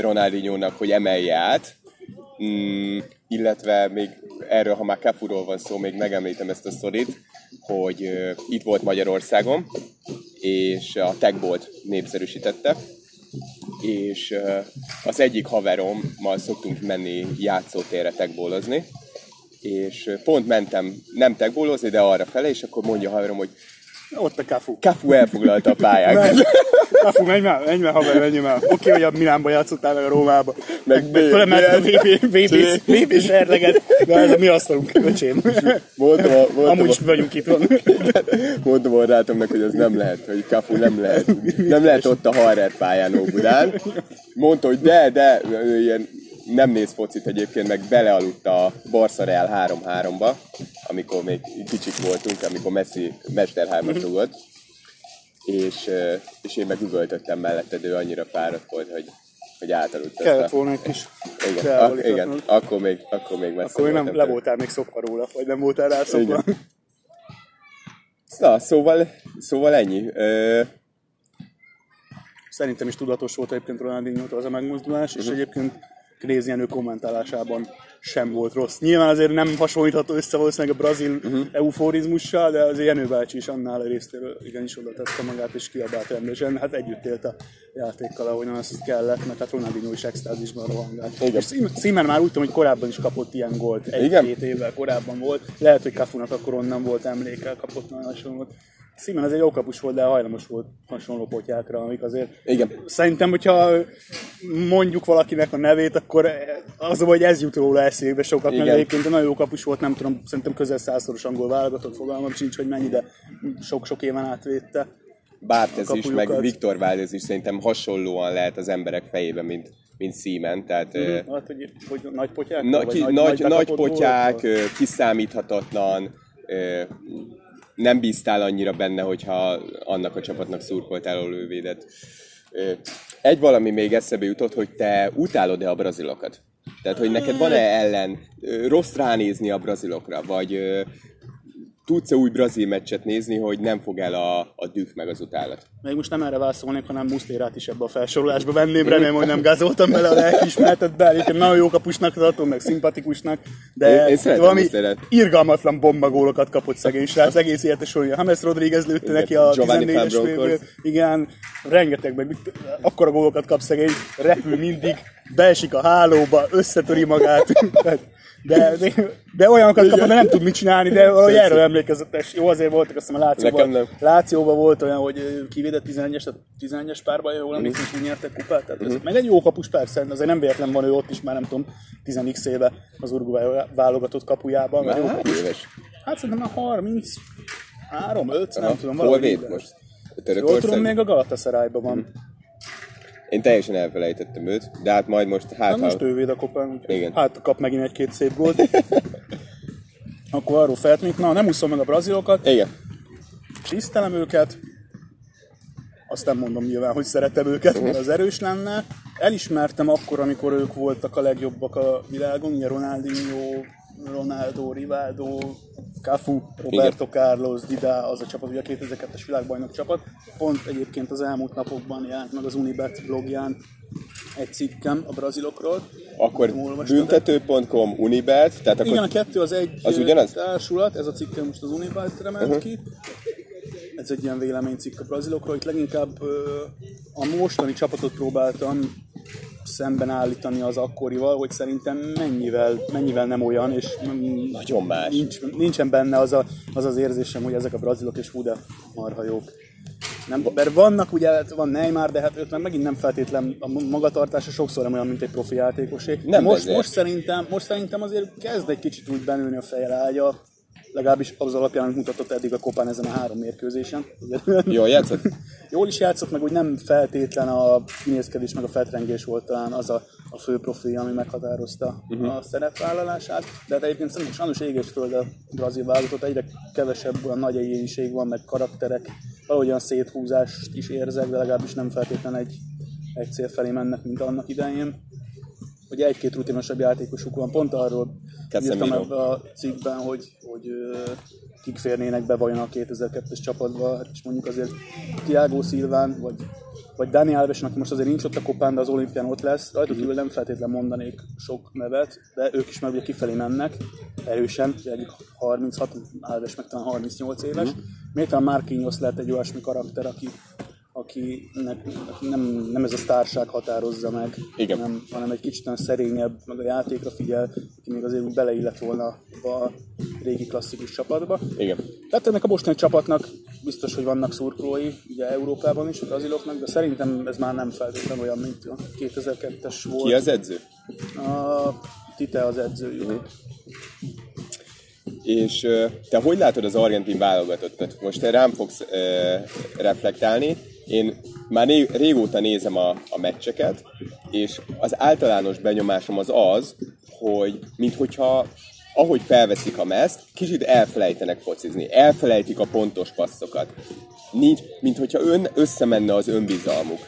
Ronaldinho-nak, hogy emelje át, illetve még erről, ha már Cafuról van szó, még megemlítem ezt a sztorit, hogy itt volt Magyarországon, és a Techbolt népszerűsítette, és az egyik haverommal szoktunk menni játszótérre techbólozni, és pont mentem nem techbólozni, de arra fele, és akkor mondja a haverom, hogy ott a Cafu. Cafu elfoglalta a pályát. Cafu, menj már, haver, menjünk már. Oké, hogy a Milánba játszottál, meg a Rómába. Meg fölemelt a VB-s serleget, de ez a mi asztalunk, öcsém. Amúgy is vagyunk itt van. Mondom a rátomnak, hogy ez nem lehet, hogy Cafu nem lehet ott a Harrer pályán Óbudán. Mondta, hogy de, ilyen nem néz focit egyébként, meg belealudt a Barca-Real 3-3-ba, amikor még kicsik voltunk, amikor Messi mesterhármat rúgott, és én meg üvöltöttem mellette, de ő annyira fáradt volt, hogy átaludt. Kellett volna egy kis felolítatnod. Igen, akkor még messze voltam. Akkor még le voltál még szokva róla, vagy nem voltál rá szokva. Na, szóval ennyi. Szerintem is tudatos volt egyébként Ronaldinho-tól az a megmozdulás, és egyébként Krézi Jenő kommentálásában sem volt rossz. Nyilván azért nem hasonlítható össze valószínűleg a brazil euforizmussal, de azért Jenő bácsi is annál a részéről igenis oda tette magát és kiabált rendesen. Hát együtt élt a játékkal, ahogyan azt kellett, mert hát Ronaldinho is extázisban rohangált. És Seaman már úgy tudom, hogy korábban is kapott ilyen gólt, egy-két évvel korábban volt. Lehet, hogy Cafunak akkor onnan volt emléke, kapott nagyon hasonlót. Seaman azért jó kapus volt, de hajlamos volt hasonló potyákra, amik azért... Igen. Szerintem, hogyha mondjuk valakinek a nevét, akkor az, hogy ez jut róla eszébe sokat, mert egyébként nagyon jó kapus volt, nem tudom, szerintem közel 100-szoros angol válogatott, fogalmam sincs, hogy mennyi, de sok-sok éven átvédte. Barthez is, meg Viktor Valdez is szerintem hasonlóan lehet az emberek fejében, mint Seaman, tehát... Hát, hogy nagy potyák? Nagy potyák, volt, kiszámíthatatlan, nem bíztál annyira benne, hogyha annak a csapatnak szurkoltál, ahol ő védett. Egy valami még eszebe jutott, hogy te utálod-e a brazilokat? Tehát, hogy neked van-e ellen rossz ránézni a brazilokra? Vagy tudsz-e úgy brazil meccset nézni, hogy nem fog el a düh meg az utálat? Még most nem erre válaszolnék, hanem Muszlérát is ebbe a felsorolásba venném. Remélem, hogy nem gázoltam bele a lelkiismeretedbe. Egyébként nagyon jó kapusnak tartom, meg szimpatikusnak, de én valami irgalmatlan bombagólokat kapott szegény srác. Egész élete sorolja. James Rodríguez lőtte neki a 14-es félből. Igen, rengeteg meg. Akkora gólokat kap szegény, repül mindig, beesik a hálóba, összetöri magát. De olyanokat kapott, de nem tud mit csinálni, de valahogy erről emlékezett. Jó, azért voltak, azt hiszem a Lációban volt olyan, hogy kivédett 11-es párban, jól emlékszem, és úgy nyertek kupát. Tehát ez meg egy jó kapus, persze, azért nem véletlen van ő ott is, már nem tudom, 10x éve az Uruguay válogatott kapujában. Már hány éves? Hát szerintem már 33-5, nem tudom, valami éves. Hol véd most? Jól tudom, még a Galatasarayban van. Én teljesen elfelejtettem őt, de hát majd most most ő véd a kopán, hát kap megint egy-két szép gólt. Akkor arról feltnék, nem úszom meg a brazilokat. Igen. Tisztelem őket. Azt nem mondom nyilván, hogy szeretem őket, mert az erős lenne. Elismertem akkor, amikor ők voltak a legjobbak a világon, ugye Ronaldinho, Ronaldo, Rivaldo, Cafu, Roberto Carlos, Dida, az a csapat, ugye a 2002-es világbajnok csapat. Pont egyébként az elmúlt napokban jelent meg az Unibet blogján egy cikkem a brazilokról. Akkor büntető.com, Unibet, tehát igen, akkor... a kettő az egy az ugyanaz? Társulat, ez a cikkem most az Unibetre ment ki. Ez egy ilyen véleménycikk a brazilokról, itt leginkább a mostani csapatot próbáltam szemben állítani az akkorival, hogy szerintem mennyivel nem olyan, és nagyon más. Nincsen benne az érzésem, hogy ezek a brazilok és hú de marhajók. Nem, mert vannak, ugye van Neymar, de hát őt meg megint nem feltétlen a magatartása sokszor nem olyan, mint egy profi játékosé. Nem most szerintem azért kezd egy kicsit úgy benülni a fejre ágya, legalábbis az alapján, amit mutatott eddig a Kopán ezen a 3 mérkőzésen. Jól játszott? Jól is játszott, meg úgy nem feltétlen a kinézkedés, meg a feltrengés volt talán az a fő profi, ami meghatározta a szerepvállalását. De hát egyébként szerintem sajnos égésföld a brazil válogatott, egyre kevesebb olyan nagy egyéniség van, meg karakterek. Valahogy olyan széthúzást is érzek, de legalábbis nem feltétlen egy cél felé mennek, mint annak idején. Ugye egy-két rutinosabb játékosuk van, pont arról írtam ebben a cikkben, hogy kik férnének be vajon a 2002-es csapatba, hát és mondjuk azért Thiago Silván, vagy Dani Alves, aki most azért nincs ott a Kopán, de az olimpián ott lesz, rajtuk kívül nem feltétlenül mondanék sok nevet, de ők is meg ugye kifelé mennek, erősen, ugye egyik 36, Alves meg talán 38 éves, még talán Marquinhos lehet egy olyasmi karakter, aki nem ez a sztárság határozza meg, hanem egy kicsit olyan szerényebb, meg a játékra figyel, aki még azért úgy beleillett volna a régi klasszikus csapatba. Igen. Tehát ennek a mostani csapatnak biztos, hogy vannak szurkolói, ugye Európában is, a braziloknak, de szerintem ez már nem feltétlenül olyan, mint a 2002-es volt. Ki az edző? A Tite az edzőjük. És te hogy látod az argentin válogatottat? Most te rám fogsz reflektálni. Én már régóta nézem a meccseket, és az általános benyomásom az, hogy minthogyha, ahogy felveszik a mezt, kicsit elfelejtenek focizni, elfelejtik a pontos passzokat. Minthogyha összemenne az önbizalmuk,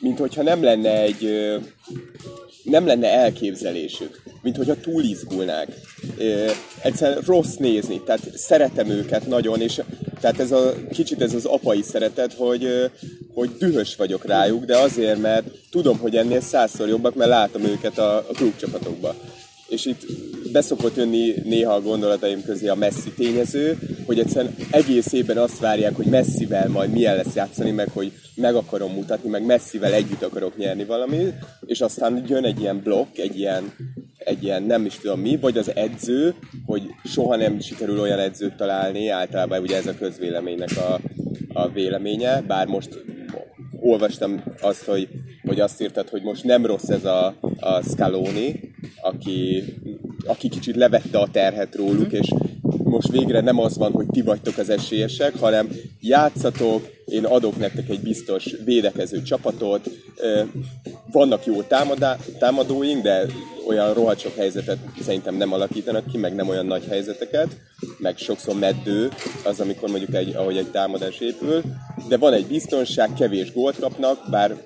minthogyha nem lenne elképzelésük, minthogyha túlizgulnák. Egyszerűen rossz nézni, tehát szeretem őket nagyon, és tehát ez az apai szeretet, hogy dühös vagyok rájuk, de azért, mert tudom, hogy ennél 100-szor jobbak, mert látom őket a klubcsapatokban. És itt beszokott jönni néha a gondolataim közé a Messi tényező, hogy egyszerűen egész évben azt várják, hogy Messivel majd milyen lesz játszani, meg hogy meg akarom mutatni, meg Messivel együtt akarok nyerni valamit, és aztán jön egy ilyen blokk, egy ilyen nem is tudom mi, vagy az edző, hogy soha nem sikerül olyan edzőt találni, általában ugye ez a közvéleménynek a véleménye, bár most olvastam azt, hogy azt írtad, hogy most nem rossz ez a Scaloni, aki kicsit levette a terhet róluk, és most végre nem az van, hogy ti vagytok az esélyesek, hanem játszatok, én adok nektek egy biztos védekező csapatot, vannak jó támadóink, de olyan rohadt sok helyzetet szerintem nem alakítanak ki, meg nem olyan nagy helyzeteket, meg sokszor meddő az, amikor mondjuk ahogy egy támadás épül, de van egy biztonság, kevés gólt kapnak, bár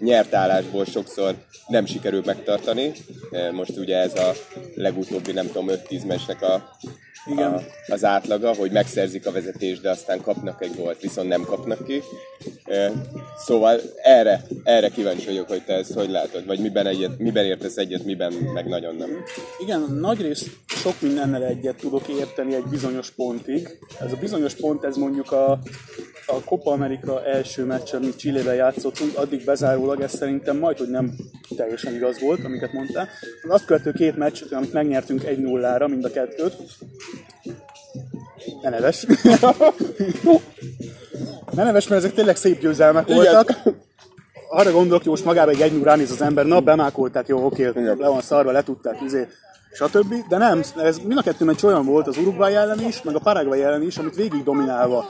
nyert állásból sokszor nem sikerül megtartani. Most ugye ez a legutóbbi, nem tudom, 5-10 meccsnek az átlaga, hogy megszerzik a vezetést, de aztán kapnak egy gólt, viszont nem kapnak ki. Szóval erre kíváncsi vagyok, hogy te ezt hogy látod, vagy miben értesz egyet, miben meg nagyon nem. Igen, nagyrészt sok mindennel egyet tudok érteni egy bizonyos pontig. Ez a bizonyos pont, ez mondjuk a Copa America első meccs, amit Chilével játszottunk, addig bezárólag ez szerintem majdhogy nem teljesen igaz volt, amiket mondtál. Azt követő 2 meccs, amit megnyertünk 1-0-ra, mind a 2-t. Ne neves. Ne neves, mert ezek tényleg szép győzelmek voltak. Arra gondolok, hogy most magában egy 1-0 ránéz az ember, na bemákolták, jó, oké, le van szarva, letudták, stb. De nem, ez mind a 2 meccs olyan volt az Uruguay ellen is, meg a Paraguay ellen is, amit végig dominálva.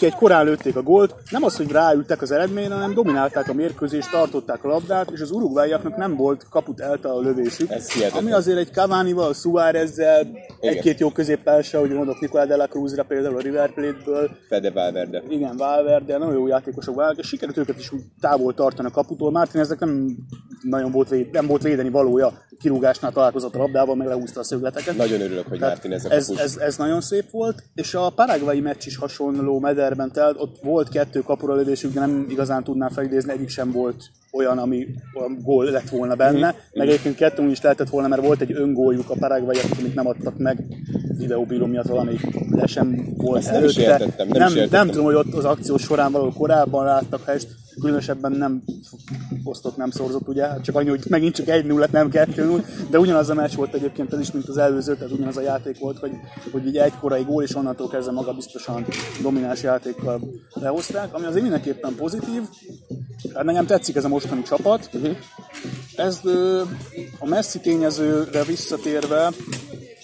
Egy korán lőtték a gólt, nem az, hogy ráültek az eredményre, hanem dominálták a mérkőzést, tartották a labdát, és az uruguayiaknak nem volt kaput eltaláló lövésük. Ami azért egy Cavanival, a Suárezzel, egy-két jó középpársa, hogy mondok Nicolás de la Cruzra például a River Plate-ből. Fede Valverde. Igen, Valverde, nagyon jó játékosok, és sikerült őket is úgy távol tartani a kaputól. Martin ezek nem nagyon nem volt védeni valója, kirúgásnál találkozott a labdával, meg lehúzta a szögleteket. Nagyon örülök, hogy Martíneznek ez nagyon szép volt, és a paraguayi meccs is hasonló mederben telt, ott volt 2 kapura lövésük, de nem igazán tudnám felidézni, egyik sem volt olyan, ami gól lett volna benne, meg egyébként 2 is lehetett volna, mert volt egy öngóljuk a paraguayiak, amit nem adtak meg, videóbíró miatt valamelyik le sem volt előtte. Nem tudom, hogy ott az akció során valahol korábban láttak helyest, különösebben nem osztott, nem szorzott, ugye, csak annyi, hogy megint csak 1-0, nem 2-0, de ugyanaz a meccs volt egyébként ez is, mint az előző, tehát ugyanaz a játék volt, hogy így egykorai gól, és onnantól kezdve maga biztosan domináns játékkal lehozták, ami azért mindenképpen pozitív, hát nekem tetszik ez a mostani csapat. Ez a Messi tényezőre visszatérve,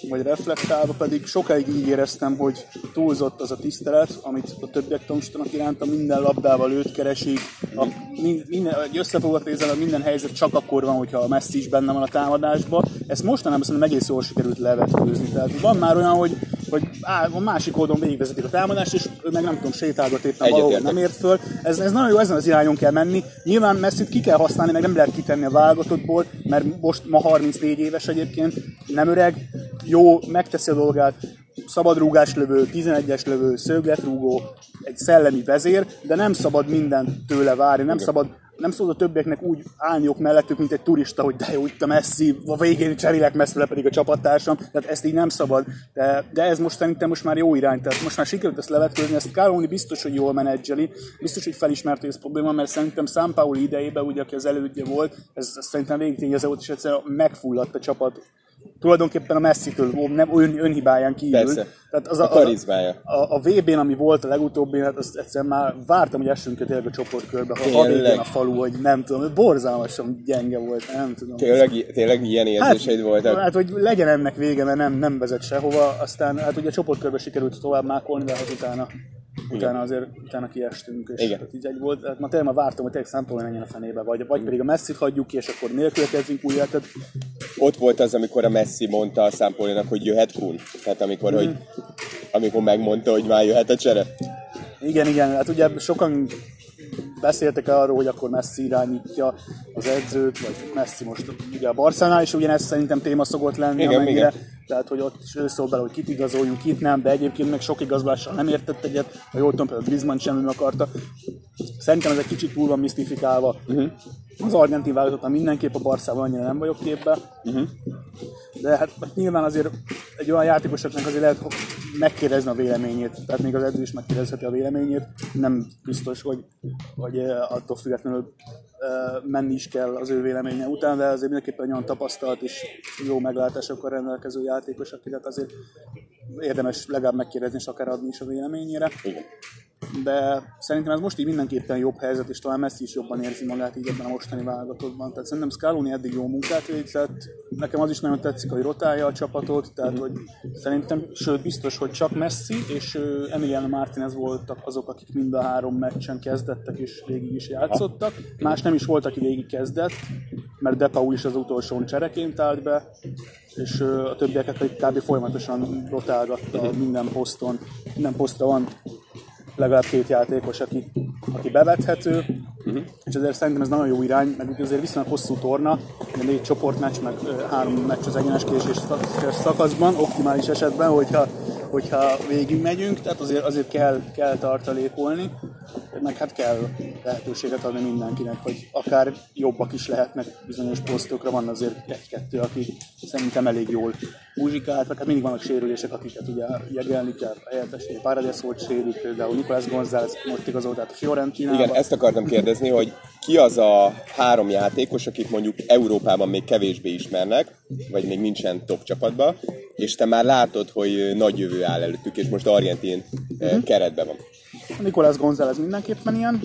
vagy reflektálva pedig sokáig így éreztem, hogy túlzott az a tisztelet, amit a többiek tanúsítanak iránta, minden labdával őt keresik, összefogott nézzel, minden helyzet csak akkor van, hogyha a Messi is benne van a támadásban. Ezt mostanában szerintem egész jól sikerült levetkőzni. Tehát van már olyan, hogy a másik oldalon végigvezetik a támadást, és meg nem tudom, sétálgat éppen valahol nem ért föl. Ez nagyon jó, ezen az irányon kell menni. Nyilván Messit ki kell használni, meg nem lehet kitenni a válogatottból, mert most ma 34 éves egyébként, nem öreg, jó, megteszi a dolgát, szabadrúgáslövő, 11-es lövő, szögletrúgó, egy szellemi vezér, de nem szabad mindent tőle várni, nem szabad a többieknek úgy állniok mellettük, mint egy turista, hogy de jó, itt a Messi, a végén cserélek Messire pedig a csapattársam, tehát ezt így nem szabad, de ez most szerintem most már jó irány, tehát most már sikerült ezt levetkőzni, ezt Caroni biztos, hogy jól menedzseli, biztos, hogy felismert, hogy ez probléma, mert szerintem Sampaoli idejében, ugye, aki az elődje volt, ez szerintem végig tényező volt, és egyszerűen megfulladt a csapat. Tulajdonképpen a Messitől, nem önhibáján kívül. Persze, tehát az a karizmája. A VB-n, ami volt a legutóbbi, hát azt egyszerűen már vártam, hogy essünk a csoportkörbe, ha a végén a falu, hogy nem tudom, borzalmasan gyenge volt, nem tudom. Tényleg ilyen érzéseid voltak? Hát, hogy legyen ennek vége, mert nem vezet sehova, aztán hát ugye a csoportkörbe sikerült tovább mákolni, de hát utána kiestünk, és tehát így egy volt. Hát ma tényleg már vártam, hogy tényleg Sampaoli menjen a fenébe, vagy pedig a Messit hagyjuk ki, és akkor nélkül kezdünk újra. Tehát... Ott volt az, amikor a Messi mondta a Sampaolinak, hogy jöhet Kun. Tehát amikor megmondta, hogy már jöhet a csere. Igen. Hát ugye sokan beszéltek arról, hogy akkor Messi irányítja az edzőt, vagy Messi most ugye a Barcánál, és ugyanez szerintem téma szokott lenni, amennyire. Tehát, hogy ott is ő szól bele, hogy kit igazoljunk, kit nem, de egyébként meg sok igazolással nem értett egyet, ha jól tudom, például Griezmann sem nem akarta. Szerintem ez egy kicsit túl van misztifikálva. Az argentin válogatottan mindenképp, a Barszával annyira nem vagyok képbe. De hát nyilván azért egy olyan játékosoknak azért lehet megkérdezni a véleményét. Tehát még az edző is megkérdezheti a véleményét. Nem biztos, hogy attól függetlenül menni is kell az ő véleménye után, de azért mindenképpen olyan tapasztalt és jó meglátásokkal rendelkező játékos, akiket azért érdemes legalább megkérdezni, és akár adni is a véleményére. Igen. De szerintem ez most így mindenképpen jobb helyzet, és talán Messi is jobban érzi magát így ebben a mostani válogatottban. Tehát szerintem Scaloni eddig jó munkát végzett, nekem az is nagyon tetszik, hogy rotálja a csapatot, tehát hogy szerintem, sőt biztos, hogy csak Messi és Emiliano Martinez voltak azok, akik mind a 3 meccsen kezdettek és végig is játszottak. Más nem is volt, aki végig kezdett, mert Depaul is az utolsón csereként állt be, és a többieket pedig kb. Folyamatosan rotálgatta minden posztra van legalább 2 játékos, aki bevethető, és azért szerintem ez nagyon jó irány, meg azért viszonylag hosszú torna, 4 csoportmeccs, meg 3 meccs az egyenes késés szakaszban, optimális esetben, hogyha végigmegyünk, tehát azért kell tartalékolni, meg hát kell lehetőséget adni mindenkinek, hogy akár jobbak is lehetnek bizonyos posztokra, van azért 1-2, aki szerintem elég jól muzsikált, meg hát mindig vannak sérülések, akiket ugye jegelni kell, helyettesíteni, Paredes volt sérült, például Nicolás González most igazolt át a Fiorentinába. Igen, ezt akartam kérdezni, hogy ki az a 3 játékos, akik mondjuk Európában még kevésbé ismernek, vagy még nincsen top csapatban, és te már látod, hogy nagy jövő áll előttük, és most argentin keretben van. Nicolás González mindenképpen ilyen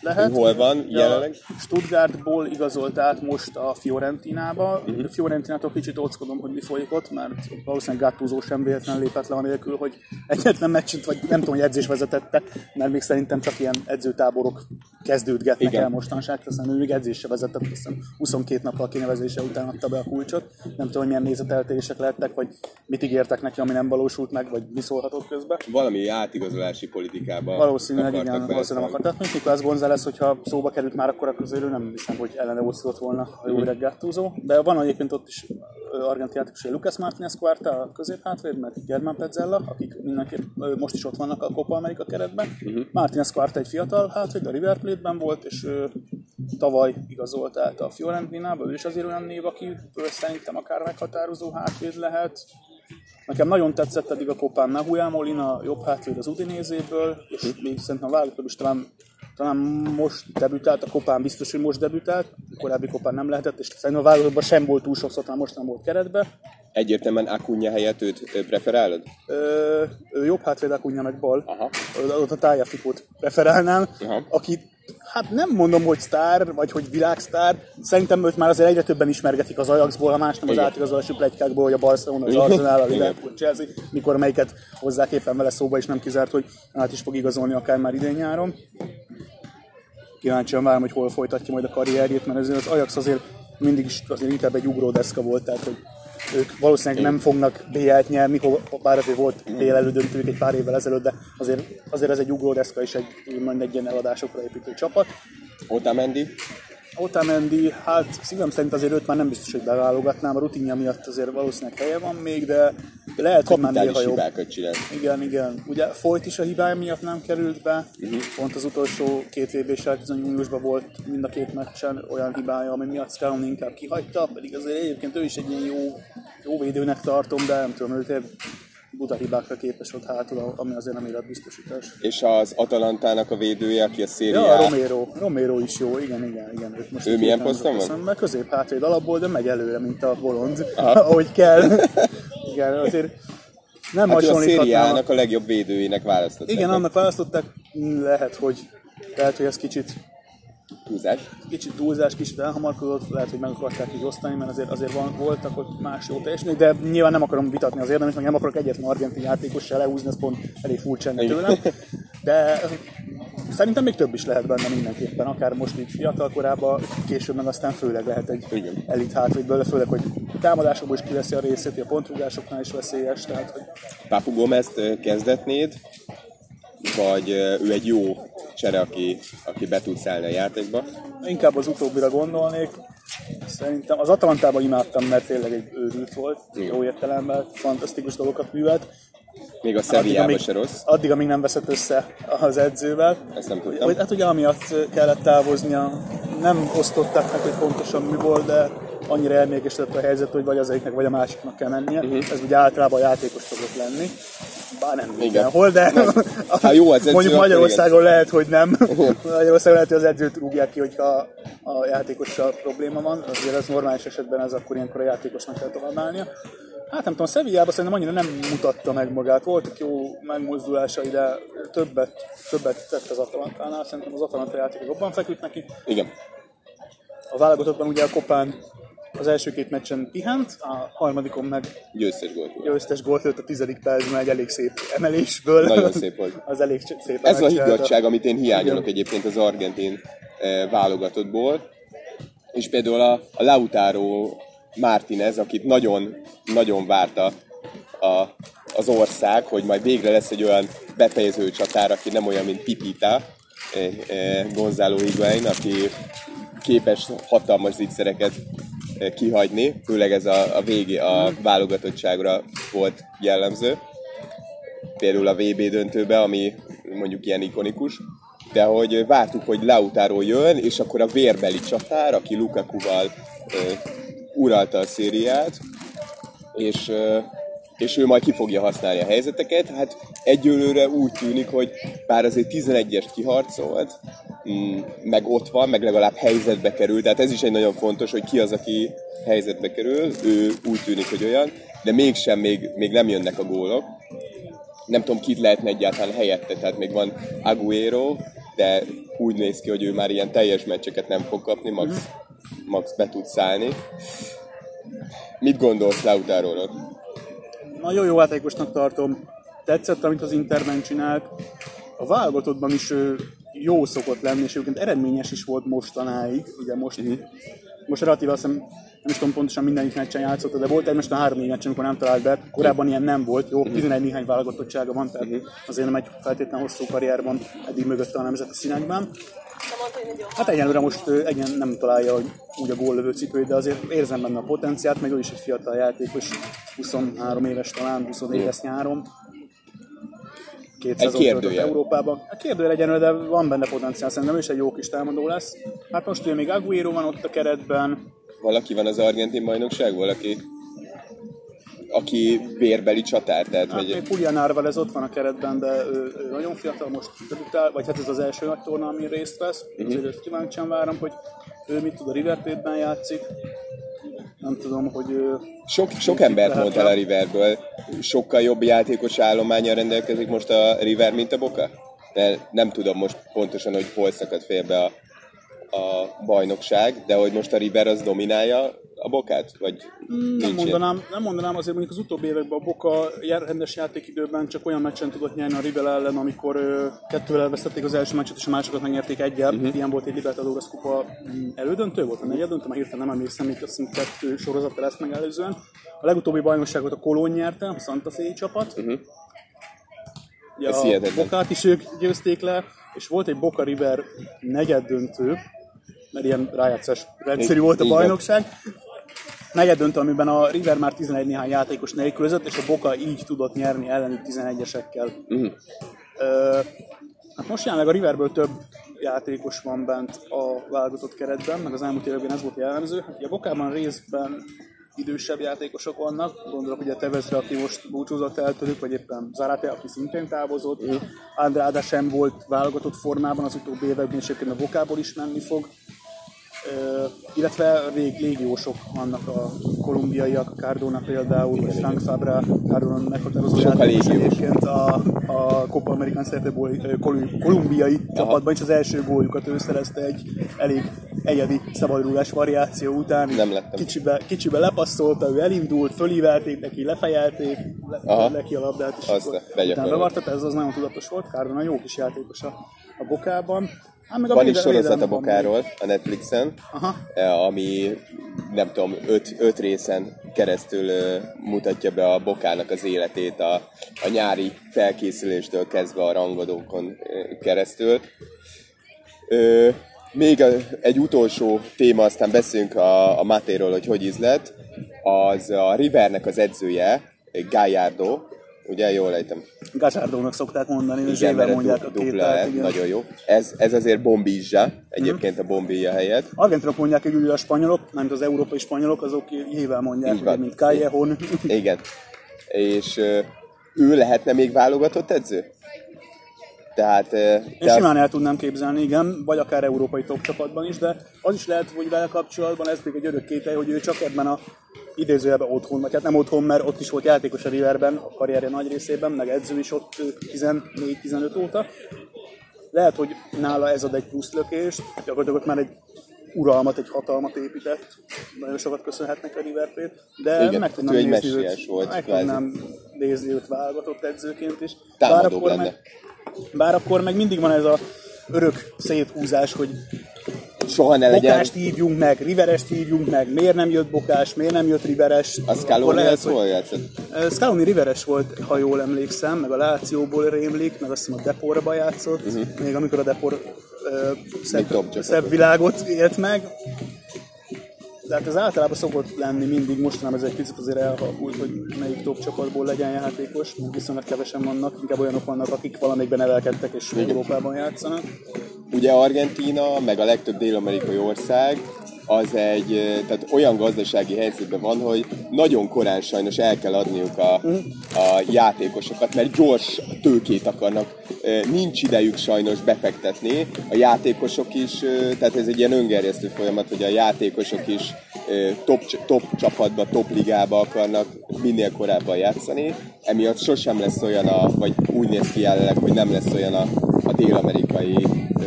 lehet. Hol van jelenleg? Stuttgartból igazolt át most a Fiorentinába. A Fiorentinától kicsit óckodom, hogy mi folyik ott, mert valószínűleg Gattuso sem véletlen lépett le anélkül, hogy egyetlen meccset, vagy nem tudom, hogy edzés vezetette, mert még szerintem csak ilyen edzőtáborok kezdődgetnek el mostanság, hiszen ő még edzés se vezetett, hiszen 22 nappal kinevezése után adta be a kulcsot. Nem tudom, hogy milyen nézeteltérések lettek, vagy mit ígértek neki, ami nem valósult meg, vagy mi szólhatott közben. Valami átigazolási politikában. Valószínűleg igen, valószínűleg akartak. Nicolás González lesz, hogyha szóba került már akkor a közülről, nem hiszem, hogy ellene osztott volna a jó öreg Gattuso. De van egyébként ott is argentin játékos, Lucas Martínez Cuarta a középhátvéd, meg Germán Pezzella, akik mindenképp most is ott vannak a Copa America keretben. Martínez Cuarta egy fiatal hátvéd, a River Plate-ben volt, és tavaly igazolt át a Fiorentinába, ő is azért olyan név, aki szerintem akár meghatározó hátvéd lehet. Nekem nagyon tetszett eddig a Copán Nahuel Molina, jobb hátvéd az Udinézéből, és még szerintem a válogatott is talán most debütált, a Copán biztos, hogy most debütált, korábbi Copán nem lehetett, és szerintem a válogatottban sem volt túl sokszor, talán most nem volt keretben. Egyértelműen Acuña helyett őt preferálod? Ő jobb hátvéd, Acuña meg bal. Aha. Ott a Tájafipót preferálnám, aki hát nem mondom, hogy sztár, vagy hogy világsztár. Szerintem őt már azért egyre többen ismergetik az Ajaxból, ha más nem az átigazolási pletykákból, hogy a Barcelona, az Arsenal, a Liverpool, Chelsea, mikor melyiket hozzák éppen vele szóba, és nem kizárt, hogy át is fog igazolni akár már idén nyáron. Kíváncsian várom, hogy hol folytatja majd a karrierjét, mert azért az Ajax azért mindig is azért inkább egy ugródeszka volt, tehát hogy ők valószínűleg nem fognak BL-t nyerni, bár azért volt BL-elődöntőjük egy pár évvel ezelőtt, de azért ez egy ugródeszka és egy ilyen eladásokra építő csapat. Otamendi, hát szívem szerint azért őt már nem biztos, hogy beválogatnám, a rutinja miatt azért valószínűleg helye van még, de lehet, hogy már néha jobb. Igen. Ugye Foyt is a hibája miatt nem került be, pont az utolsó két VB-sel, júniusban volt mind a két meccsen olyan hibája, ami miatt Scaloni inkább kihagyta, pedig azért egyébként ő is egy ilyen jó védőnek tartom, de nem tudom, őt buta hibákra képes ott hátul, ami azért nem életbiztosítás. És az Atalantának a védője, aki a Serie A... Ja, Romero is jó, igen. Most ő milyen poszton van? Középhátvéd alapból, de megy előre, mint a bolond, ahogy kell. Igen, azért nem hát hasonlíthatnám. A Serie A-nak a legjobb védőjének választották. Igen, annak választották, lehet, hogy ez kicsit... Túlzás, kicsit elhamarkodott, lehet, hogy meg akarták így osztani, mert azért voltak ott más jó teljesítmények, de nyilván nem akarom vitatni az érdemet, meg nem akarok egyetlen argentin játékossal lehúzni, ez pont elég furcsa tőlem. De szerintem még több is lehet benne mindenképpen, akár most így fiatal korában, később meg aztán főleg lehet egy elit hátvédből, főleg, hogy támadásokból is kiveszi a részét, a pontrugásoknál is veszélyes. Tehát, hogy... Papu Gómezt kezdetnéd, vagy ő egy jó csere, aki be tud szállni a játékba? Inkább az utóbbira gondolnék. Szerintem az Atalantában imádtam, mert tényleg egy őrült volt, jó értelemben, fantasztikus dolgokat művelt. Még a Sevillában se rossz. Addig, amíg nem veszett össze az edzővel. Ezt nem tudtam. Hát ugye amiatt kellett távoznia, nem osztották meg, hogy pontosan mi volt, de annyira elmérgesedett a helyzet, hogy vagy az egyiknek, vagy a másiknak kell mennie. Ez ugye általában a játékos szokott lenni. Bár nem mindenhol, de jó, mondjuk Magyarországon lehet, hogy nem. Magyarországon lehet, hogy az edzőt rúgják ki, hogyha a játékossal probléma van. Azért az normális esetben ez akkor ilyenkor a játékosnak kell továbbálnia. Hát nem tudom, a Sevillában szerintem annyira nem mutatta meg magát. Voltak jó megmozdulásai, de többet tett az Atalantánál. Szerintem az Atalanta játékok jobban feküdt neki. Igen. A válogatottban ugye a Kopán az első két meccsen pihent, a harmadikon meg győztes gólt lőtt a 10. percben egy elég szép emelésből. Nagyon szép volt. Az elég szép. Ez a higgadtság, amit én hiányolok egyébként az argentin válogatottból. És például a Lautaro Martínez, akit nagyon, nagyon várta az ország, hogy majd végre lesz egy olyan befejező csatár, aki nem olyan, mint Pipita, Gonzalo Higuaín, aki képes hatalmas zicsereket kihagyni, főleg ez a végé a válogatottságra volt jellemző. Például a VB döntőbe, ami mondjuk ilyen ikonikus. De hogy vártuk, hogy Lautaro jön, és akkor a vérbeli csatár, aki Lukakuval uralta a szériát, és ő majd ki fogja használni a helyzeteket. Hát egyelőre úgy tűnik, hogy bár azért 11-est kiharcolt, meg ott van, meg legalább helyzetbe kerül, tehát ez is egy nagyon fontos, hogy ki az, aki helyzetbe kerül, ő úgy tűnik, hogy olyan, de mégsem, még nem jönnek a gólok. Nem tudom, kit lehetne egyáltalán helyette, tehát még van Agüero, de úgy néz ki, hogy ő már ilyen teljes meccseket nem fog kapni, max be tud szállni. Mit gondolsz Lautaróról? Nagyon jó játékosnak tartom. Tetszett, amit az Interben csinált. A válogatottban is jó szokott lenni, és egyébként eredményes is volt mostanáig, ugye most relatíve azt hiszem, nem is tudom pontosan mindegyik meccsen játszott, de volt egy most a 3-4 meccsen, amikor nem talált be, korábban ilyen nem volt, jó, 11 néhány válogatottsága van, tehát azért nem egy feltétlen hosszú karrierban eddig mögött a nemzeti színekben. Hát egyenlőre most egyen nem találja úgy a góllövő cipőjét, de azért érzem benne a potenciát, meg ő is egy fiatal játékos, 23 éves talán, 24 lesz nyáron. Egy kérdőjel. Európában. A kérdőjel egyenlőre, de van benne potenciál, szerintem ő is egy jó kis támadó lesz. Hát most ugye még Agüero van ott a keretben. Valaki van az argentin bajnokság, aki vérbeli csatár, tehát... Hát még Puglianárval ez ott van a keretben, de ő nagyon fiatal, most debütál, vagy hát ez az első nagy torna, amin részt vesz. Azért őt kíváncsian várom, hogy ő mit tud, a River Plate-ben játszik. Nem tudom, hogy... Sok embert mondta el a Riverből. Sokkal jobb játékos állományra rendelkezik most a River, mint a Boca? De nem tudom most pontosan, hogy hol szakadt félbe a bajnokság, de hogy most a River az dominálja a Bocát? Vagy nem mondanám, azért mondjuk az utóbbi években a Boca rendes játékidőben csak olyan meccsen tudott nyerni a River ellen, amikor 2-vel elvesztették az első meccset, és a másokat megnyerték 1-el. Ilyen volt egy Libertadores kupa elődöntő volt, a negyedöntő, már hirtelen nem emlékszem, itt azt hiszem 2 sorozattal ezt megelőzően. A legutóbbi bajnokságot a Colón nyerte, a Santa Fe csapat. Ja, a Bocát is ők győzték le, és volt egy Boca River negyeddöntő, mert ilyen rájátszás rendszerű volt a bajnokság. Negyeddöntő, amiben a River már 11 néhány játékos nélkülözött, és a Boca így tudott nyerni ellenük 11-esekkel. Hát most jelenleg a Riverből több játékos van bent a válogatott keretben, meg az elmúlt években ez volt jellemző. Hát a Bocában részben idősebb játékosok vannak, gondolok ugye Tevezre, aki most búcsúzott el tőlük, vagy éppen Zarate, aki szintén távozott. Andrada sem volt válogatott formában az utóbbi években, és egyébként a Bocából is menni fog. Illetve légiósok vannak, a kolumbiaiak, a Cardona például, vagy Frank Fabra, Cardona meghatározó játékos egyébként a Copa American Szerteból kolumbiai csapatban, és az első góljukat ő szerezte egy elég egyedi szabadrúgás variáció után. Kicsibe lepasszolta, ő elindult, fölivelték, neki lefejelték, neki a labdát, és aztán bevartat, ez az nagyon tudatos volt. Cardona jó kis játékos a Bocában. Van is sorozat a Bocáról a Netflixen, ami nem tudom, 5 részen keresztül mutatja be a Bocának az életét, a nyári felkészüléstől kezdve a rangadókon keresztül. Még egy utolsó téma, aztán beszélünk a Matéról, hogy ízlett. Az a Rivernek az edzője, Gallardo, ugye jól lejtem? Gallardónak szokták mondani, és éve mondják a kételt. Nagyon jó. Ez azért Bombizsa, egyébként a Bombilla helyett. Argentinok mondják együtt a spanyolok, mert az európai spanyolok, azok éve mondják, ugye, mint Callejón. Igen. És ő lehetne még válogatott edző? Tehát, én simán el tudnám képzelni, igen, vagy akár európai top csapatban is, de az is lehet, hogy vele kapcsolatban ez még egy örök kétel, hogy ő csak ebben a idézőjelben otthon, vagy hát nem otthon, mert ott is volt játékos a Riverben, a karrierje nagy részében, meg edző is ott 14-15 óta. Lehet, hogy nála ez ad egy plusz lökést, gyakorlatilag ott már egy uralmat, egy hatalmat épített, nagyon sokat köszönhetnek a River Plate, de igen, meg tudnám nézni őt válogatott edzőként is. Támadóbb lenne. Bár akkor meg mindig van ez a örök széthúzás, hogy soha ne legyen. Bokást hívjunk meg, Riverest hívjunk meg, miért nem jött Bocás, miért nem jött Riveres. A Scaloni az hol játszott? Scaloni Riveres volt, ha jól emlékszem, meg a Lációból rémlik, meg azt hiszem a Deporba játszott, még amikor a Depor szebb világot élt meg. Tehát ez általában szokott lenni mindig, mostanában ez egy picit azért elhalkult, hogy melyik top csapatból legyen játékos, mert viszonylag kevesen vannak, inkább olyanok vannak, akik valamelyikben nevelkedtek és Európában játszanak. Ugye Argentína, meg a legtöbb dél-amerikai ország, az tehát olyan gazdasági helyzetben van, hogy nagyon korán sajnos el kell adniuk a játékosokat, mert gyors tőkét akarnak. Nincs idejük sajnos befektetni. A játékosok is, tehát ez egy ilyen öngerjesztő folyamat, hogy a játékosok is top csapatba, top ligába akarnak minél korábban játszani. Emiatt sosem lesz olyan, vagy úgy néz ki jelenleg, hogy nem lesz olyan a dél-amerikai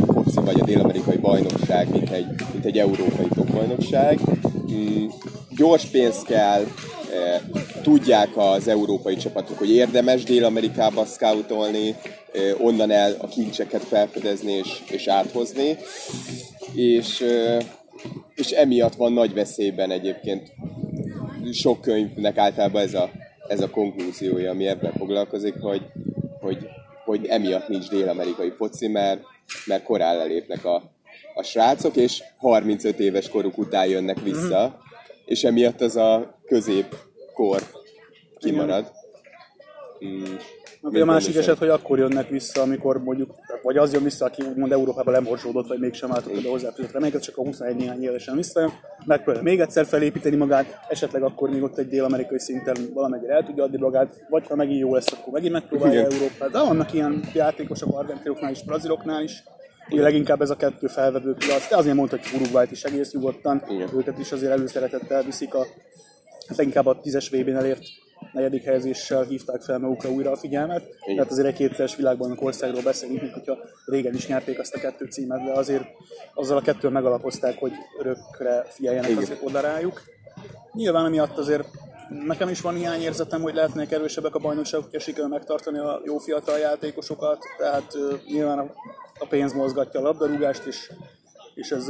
foci, vagy a dél-amerikai bajnokság, mint egy európai topbajnokság. Gyors pénz kell, tudják az európai csapatok, hogy érdemes Dél-Amerikába scoutolni, onnan el a kincseket felfedezni és áthozni. És emiatt van nagy veszélyben egyébként. Sok könyvnek általában ez a konklúziója, ami ebben foglalkozik, hogy emiatt nincs dél-amerikai foci, mert korán elépnek a a srácok, és 35 éves koruk után jönnek vissza, és emiatt az a középkor kimarad. A másik eset, hogy akkor jönnek vissza, amikor mondjuk, vagy az jön vissza, aki úgymond Európában lemorzsódott, vagy mégsem állt oda hozzáfűzött reményeket, csak a 21 néhány évesen visszajön, megpróbálja még egyszer felépíteni magát, esetleg akkor még ott egy dél-amerikai szinten valamennyire el tudja adni magát, vagy ha megint jó lesz, akkor megint megpróbálja Európát. De vannak ilyen játékosok argentinoknál is, braziloknál is, ugye leginkább ez a kettő felvevő piac, de azért mondhatjuk Uruguayt is egész nyugodtan, őket is azért előszeretettel viszik a, leginkább a 10-es VB-n elért 4. helyezéssel hívták fel magukra újra a figyelmet. Igen. Tehát azért egy kétszeres világbajnok országról beszélünk, mint hogyha régen is nyerték azt a kettő címet, de azért azzal a kettőn megalapozták, hogy örökre figyeljenek azért oda rájuk. Nyilván emiatt azért nekem is van ilyen érzetem, hogy lehetnek erősebbek a bajnokságok, hogyha sikerül megtartani a jó fiatal játékosokat, tehát nyilván a pénz mozgatja a labdarúgást, és ez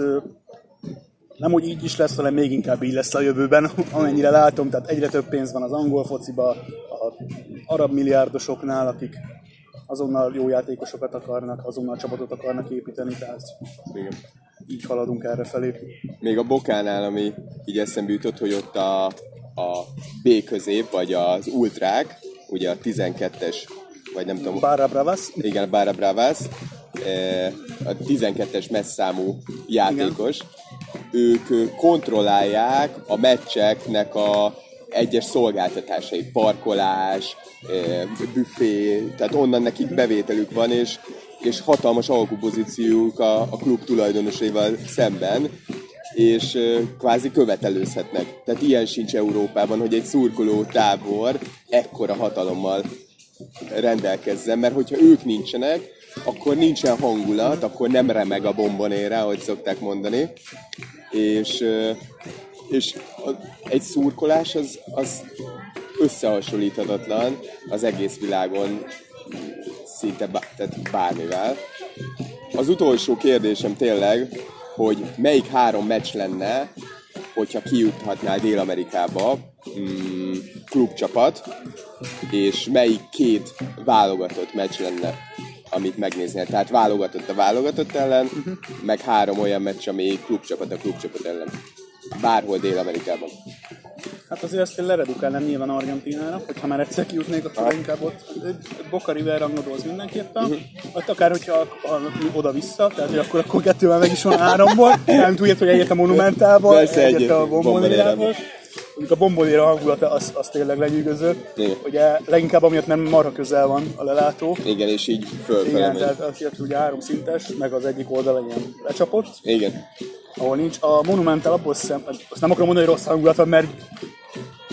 nem úgy így is lesz, hanem még inkább így lesz a jövőben, amennyire látom, tehát egyre több pénz van az angol fociba, az arab milliárdosoknál, akik azonnal jó játékosokat akarnak, azonnal csapatot akarnak építeni, tehát így haladunk errefelé. Még a Bokánál, ami így eszembe jutott, hogy ott a B-közép, vagy az ultrák, ugye a 12-es, vagy nem tudom... Barra Bravas. Igen, Barra Bravas, a 12-es messzámú játékos. Igen. Ők kontrollálják a meccseknek a egyes szolgáltatásai, parkolás, büfé, tehát onnan nekik bevételük van, és hatalmas alkupozíciók a klub tulajdonosaival szemben, és kvázi követelőzhetnek. Tehát ilyen sincs Európában, hogy egy szurkoló tábor ekkora hatalommal rendelkezzen, mert hogyha ők nincsenek, akkor nincsen hangulat, akkor nem remeg a bombonére, ahogy szokták mondani. És egy szurkolás az összehasonlíthatatlan az egész világon szinte tehát bármivel. Az utolsó kérdésem tényleg, hogy melyik három meccs lenne, hogyha kijuthatnál Dél-Amerikába klubcsapat, és melyik két válogatott meccs lenne, amit megnéznél. Tehát válogatott a válogatott ellen, meg három olyan meccs, ami klubcsapat a klubcsapat ellen. Bárhol Dél-Amerikában. Hát azért ezt én leredukálnám nyilván Argentinára, hogyha már egyszer kijutnék, akkor inkább ott Boca River rangadóz mindenképpen. Ott akár, hogyha oda-vissza, tehát akkor kettővel meg is van áramból, nem tudjad, hogy egyet a Monumentálból, egyet a Bombonérából. A Bombonéra hangulata az tényleg lenyűgöző, ugye leginkább amiatt nem marha közel van a lelátó. Igen, és így fölfelé. Igen, tehát azért ugye háromszintes, meg az egyik oldal ilyen lecsapott. Igen. Ahol nincs. A Monumentál abból azt nem akarom mondani, hogy rossz hangulat van, mert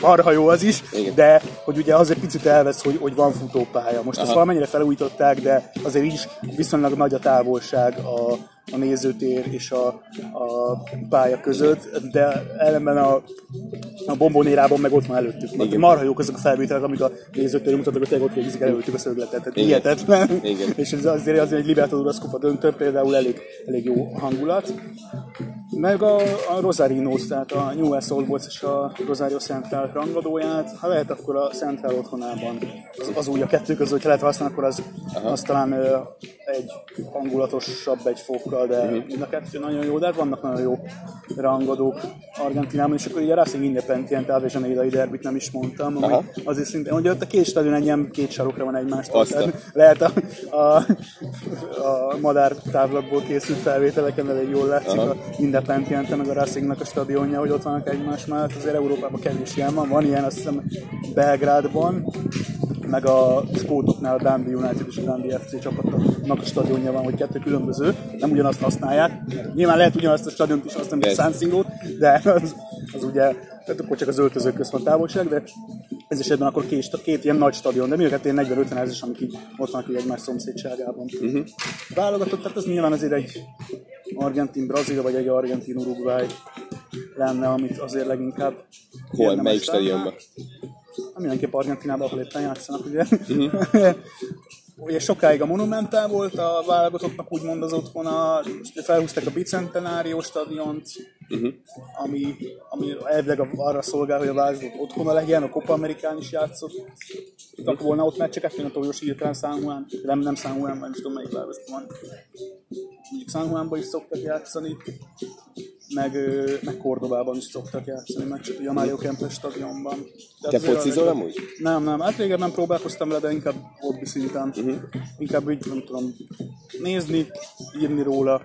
marha jó az is, de hogy ugye azért picit elvesz, hogy van futópálya. Most ezt valamennyire felújították, de azért is viszonylag nagy a távolság a nézőtér és a pálya között, de ellenben a Bombonérában meg ott már előttük. Marha jók azok a felvételek, amik a nézőtér mutatnak, hogy ott végzik előttük a szögletet. Tehát hihetetlen. És ez azért egy Libertadores kupa döntő, például elég jó hangulat. Meg a Rosarinos, tehát a Newell's Old Boys és a Rosario Central rangadóját, ha lehet, akkor a Central otthonában. Az úgy a kettő között, hogyha lehet használni, akkor az talán egy hangulatosabb egy fokkal, de mind a kettő nagyon jó, de vannak nagyon jó rangadók Argentinában, és akkor ugye a Racing Independiente Aves Janeiro-i derbit nem is mondtam, azért szintén, hogy ott a két stadion egy ilyen két sarokra van egymástól, lehet a madár távlatból készült felvételeken elég jól látszik a Independiente meg a Racingnak a stadionja, hogy ott vannak egymás mellett, azért Európában kevés ilyen van, ilyen azt hiszem Belgrádban, meg a skótoknál a Dundee United és a Dundee FC csapatnak a stadionja van, hogy kettő különböző, nem ugyanazt használják. Nyilván lehet ugyanazt a stadiont is, azt nem a Sansingot, de az ugye, tehát akkor csak az öltözők közt van távolság, de ez esetben akkor két ilyen nagy stadion, de mindjárt ilyen 40-50 ezres, amik így ott vannak így egymás szomszédságában. Válogatott, tehát ez nyilván azért egy Argentin-Brazil, vagy egy Argentin-Uruguay lenne, amit azért leginkább... Hol? Melyik stadionban? Mindenképp Argentinában, ahol éppen játszanak, ugye? Ugye sokáig a Monumentál volt, a válogatottnak úgymond az otthona, felhúzták a Bicentenario stadiont, ami elvileg arra szolgál, hogy a válogatott otthona legyen, a Copa Amerikán is játszottak volna ott meccseket, mint a Toyos Hirtelen, San Juan, nem San Juan, nem tudom melyik válogatott van. mondjuk San Juanban is szoktak játszani, meg Cordobában is szoktak játszani, meg csak ugye a Mario Kempes stadionban. Te focizol amúgy? Nem, hát régebben próbálkoztam vele, de inkább hobbi szinten. Inkább így, nem tudom, nézni, írni róla,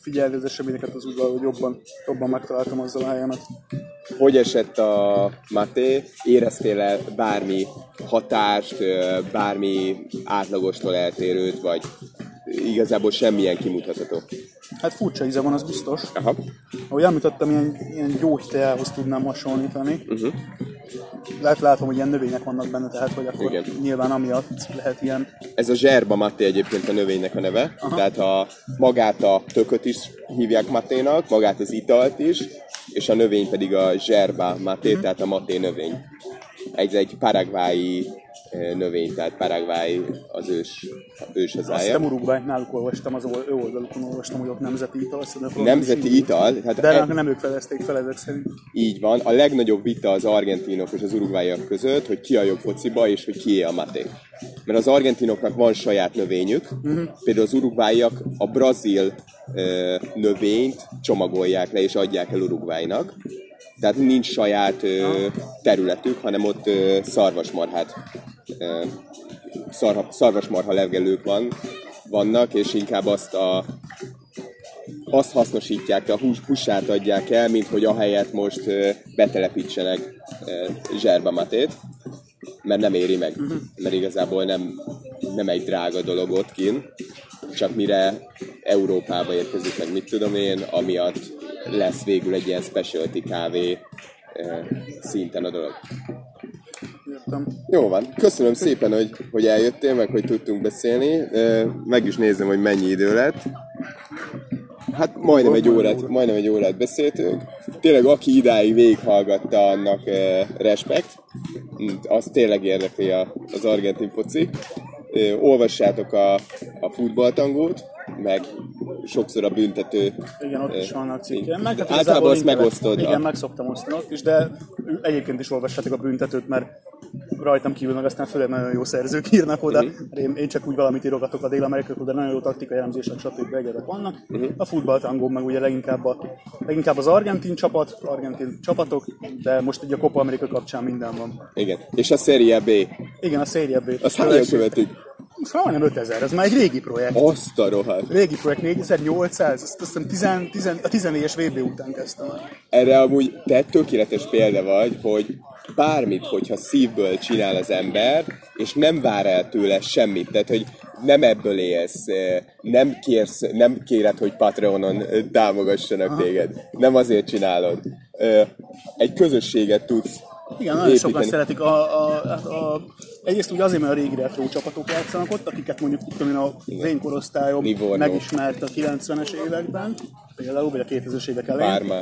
figyelni az eseményeket az udvar, hogy jobban megtaláltam azzal a helyemet. Hogy esett a Maté? Éreztél-e bármi hatást, bármi átlagostól eltérőt, vagy igazából semmilyen kimutatható? Hát furcsa íze van, az biztos. Aha. Ahogy említettem, ilyen gyógyteához tudnám hasonlítani. Uh-huh. Látom, hogy ilyen növények vannak benne, tehát vagy akkor igen, nyilván amiatt lehet ilyen. Ez a zserba maté egyébként a növénynek a neve, aha, tehát a magát a tököt is hívják maténak, magát az italt is, és a növény pedig a zserba maté, uh-huh, tehát a maté növény. Egy paraguayi növény, tehát Paraguay az ős hazája. Aztán Uruguay, náluk olvastam, az oldalukon olvastam, hogy ott nemzeti ital. Nemzeti ital? De nem ők fedezték fel ezek szerint. Így van. A legnagyobb vita az argentinok és az uruguayiak között, hogy ki a jobb fociba és hogy kié a maté. Mert az argentinoknak van saját növényük, uh-huh, például az uruguayiak a brazil növényt csomagolják le és adják el Uruguaynak. Tehát nincs saját területük, hanem ott szarvasmarha legelők vannak, és inkább azt hasznosítják, a húsát adják el, mint hogy ahelyett most betelepítsenek zserbamatét, mert nem éri meg, uh-huh, mert igazából nem egy drága dolog ott kint, csak mire Európába érkezik, meg mit tudom én, amiatt lesz végül egy ilyen specialty kávé szinten a dolog. Értem. Jó van, köszönöm szépen, hogy eljöttél, meg hogy tudtunk beszélni. Meg is nézem, hogy mennyi idő lett. Hát majdnem egy órát beszéltünk. Tényleg aki idáig végighallgatta, annak respekt. Az tényleg érdekli az argentin foci. Olvassátok a futballtangót, meg sokszor a büntető. Igen, ott is vannak cikkek. Hát általában azt megosztod. Igen, meg szoktam osztani ott is, de egyébként is olvassátok a büntetőt, mert rajtam kívül meg aztán főleg nagyon jó szerzők írnak oda. Uh-huh. Én csak úgy valamit írogatok a Dél-Amerikáról, de nagyon jó taktikai elemzések, stb. Egyedek vannak. Uh-huh. A futballtangó meg ugye leginkább az argentin csapatok, de most ugye a Copa America kapcsán minden van. Igen, és a Serie B. Igen, a Serie B. Azt hányan követik? Majdnem 5000, ez már egy régi projekt. Azt a rohadt. Régi projekt, 4800, azt hiszem a 14-es VB után kezdtem el. Erre amúgy te tökéletes példa vagy, hogy bármit, hogyha szívből csinál az ember, és nem vár el tőle semmit, tehát hogy nem ebből élsz, nem kéred, hogy Patreonon támogassanak téged, nem azért csinálod. Egy közösséget tudsz. Igen, nagyon sokan szeretik. Egyrészt ugye azért, mert a régi retro csapatok játszanak ott, akiket mondjuk az én korosztályom megismert a 90-es években, például, vagy a 2000-es évek elején. Párma.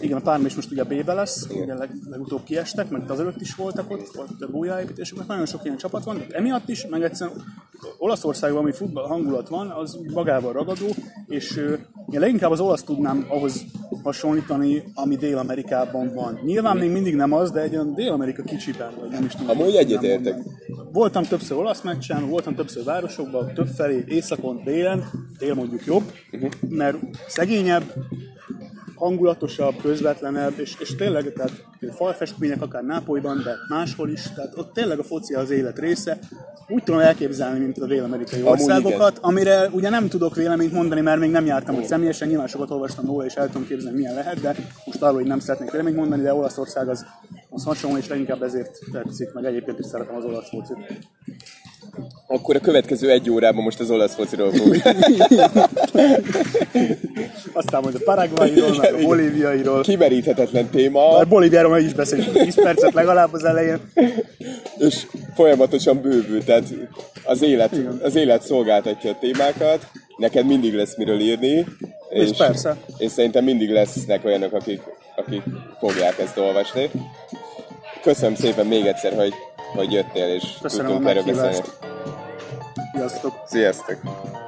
Igen, a Párma is most ugye a B-be lesz, ugye legutóbb kiestek, meg azelőtt is voltak ott újjáépítések, nagyon sok ilyen csapat van, emiatt is, meg egyszerűen Olaszországban, ami futball hangulat van, az magával ragadó, és én leginkább az olasz tudnám ahhoz hasonlítani, ami Dél-Amerikában van. Nyilván még mindig nem az, de egy olyan Dél-Amerika kicsiben, vagy nem is tudom. Amúgy egyetértek. Voltam többször olasz meccsen, voltam többször városokban, többfelé, északon, délen, dél mondjuk jobb, mert szegényebb, hangulatosabb, közvetlenebb, és tényleg, tehát falfestmények akár Nápolyban, de máshol is, tehát ott tényleg a foci az élet része. Úgy tudom elképzelni, mint a dél-amerikai országokat, amire ugye nem tudok véleményt mondani, mert még nem jártam ott személyesen, nyilván sokat olvastam róla, és el tudom képzelni, milyen lehet, de most arról, hogy nem szeretnék véleményt mondani, de Olaszország az hasonló, és leginkább ezért tetszik, meg egyébként is szeretem az olasz focit. Akkor a következő egy órában most az olasz fociról fogunk. Aztán majd a paraguairól, meg a bolíviairól. Kimeríthetetlen téma. A bolíviáról meg is beszélünk 10 percet legalább az elején. És folyamatosan bővül, tehát az élet szolgáltatja a témákat. Neked mindig lesz miről írni. És persze. És szerintem mindig lesznek olyanok, akik fogják ezt olvasni. Köszönöm szépen még egyszer, hogy jöttél, és köszönöm, tudtunk erről beszélni. Sziasztok! Sziasztok!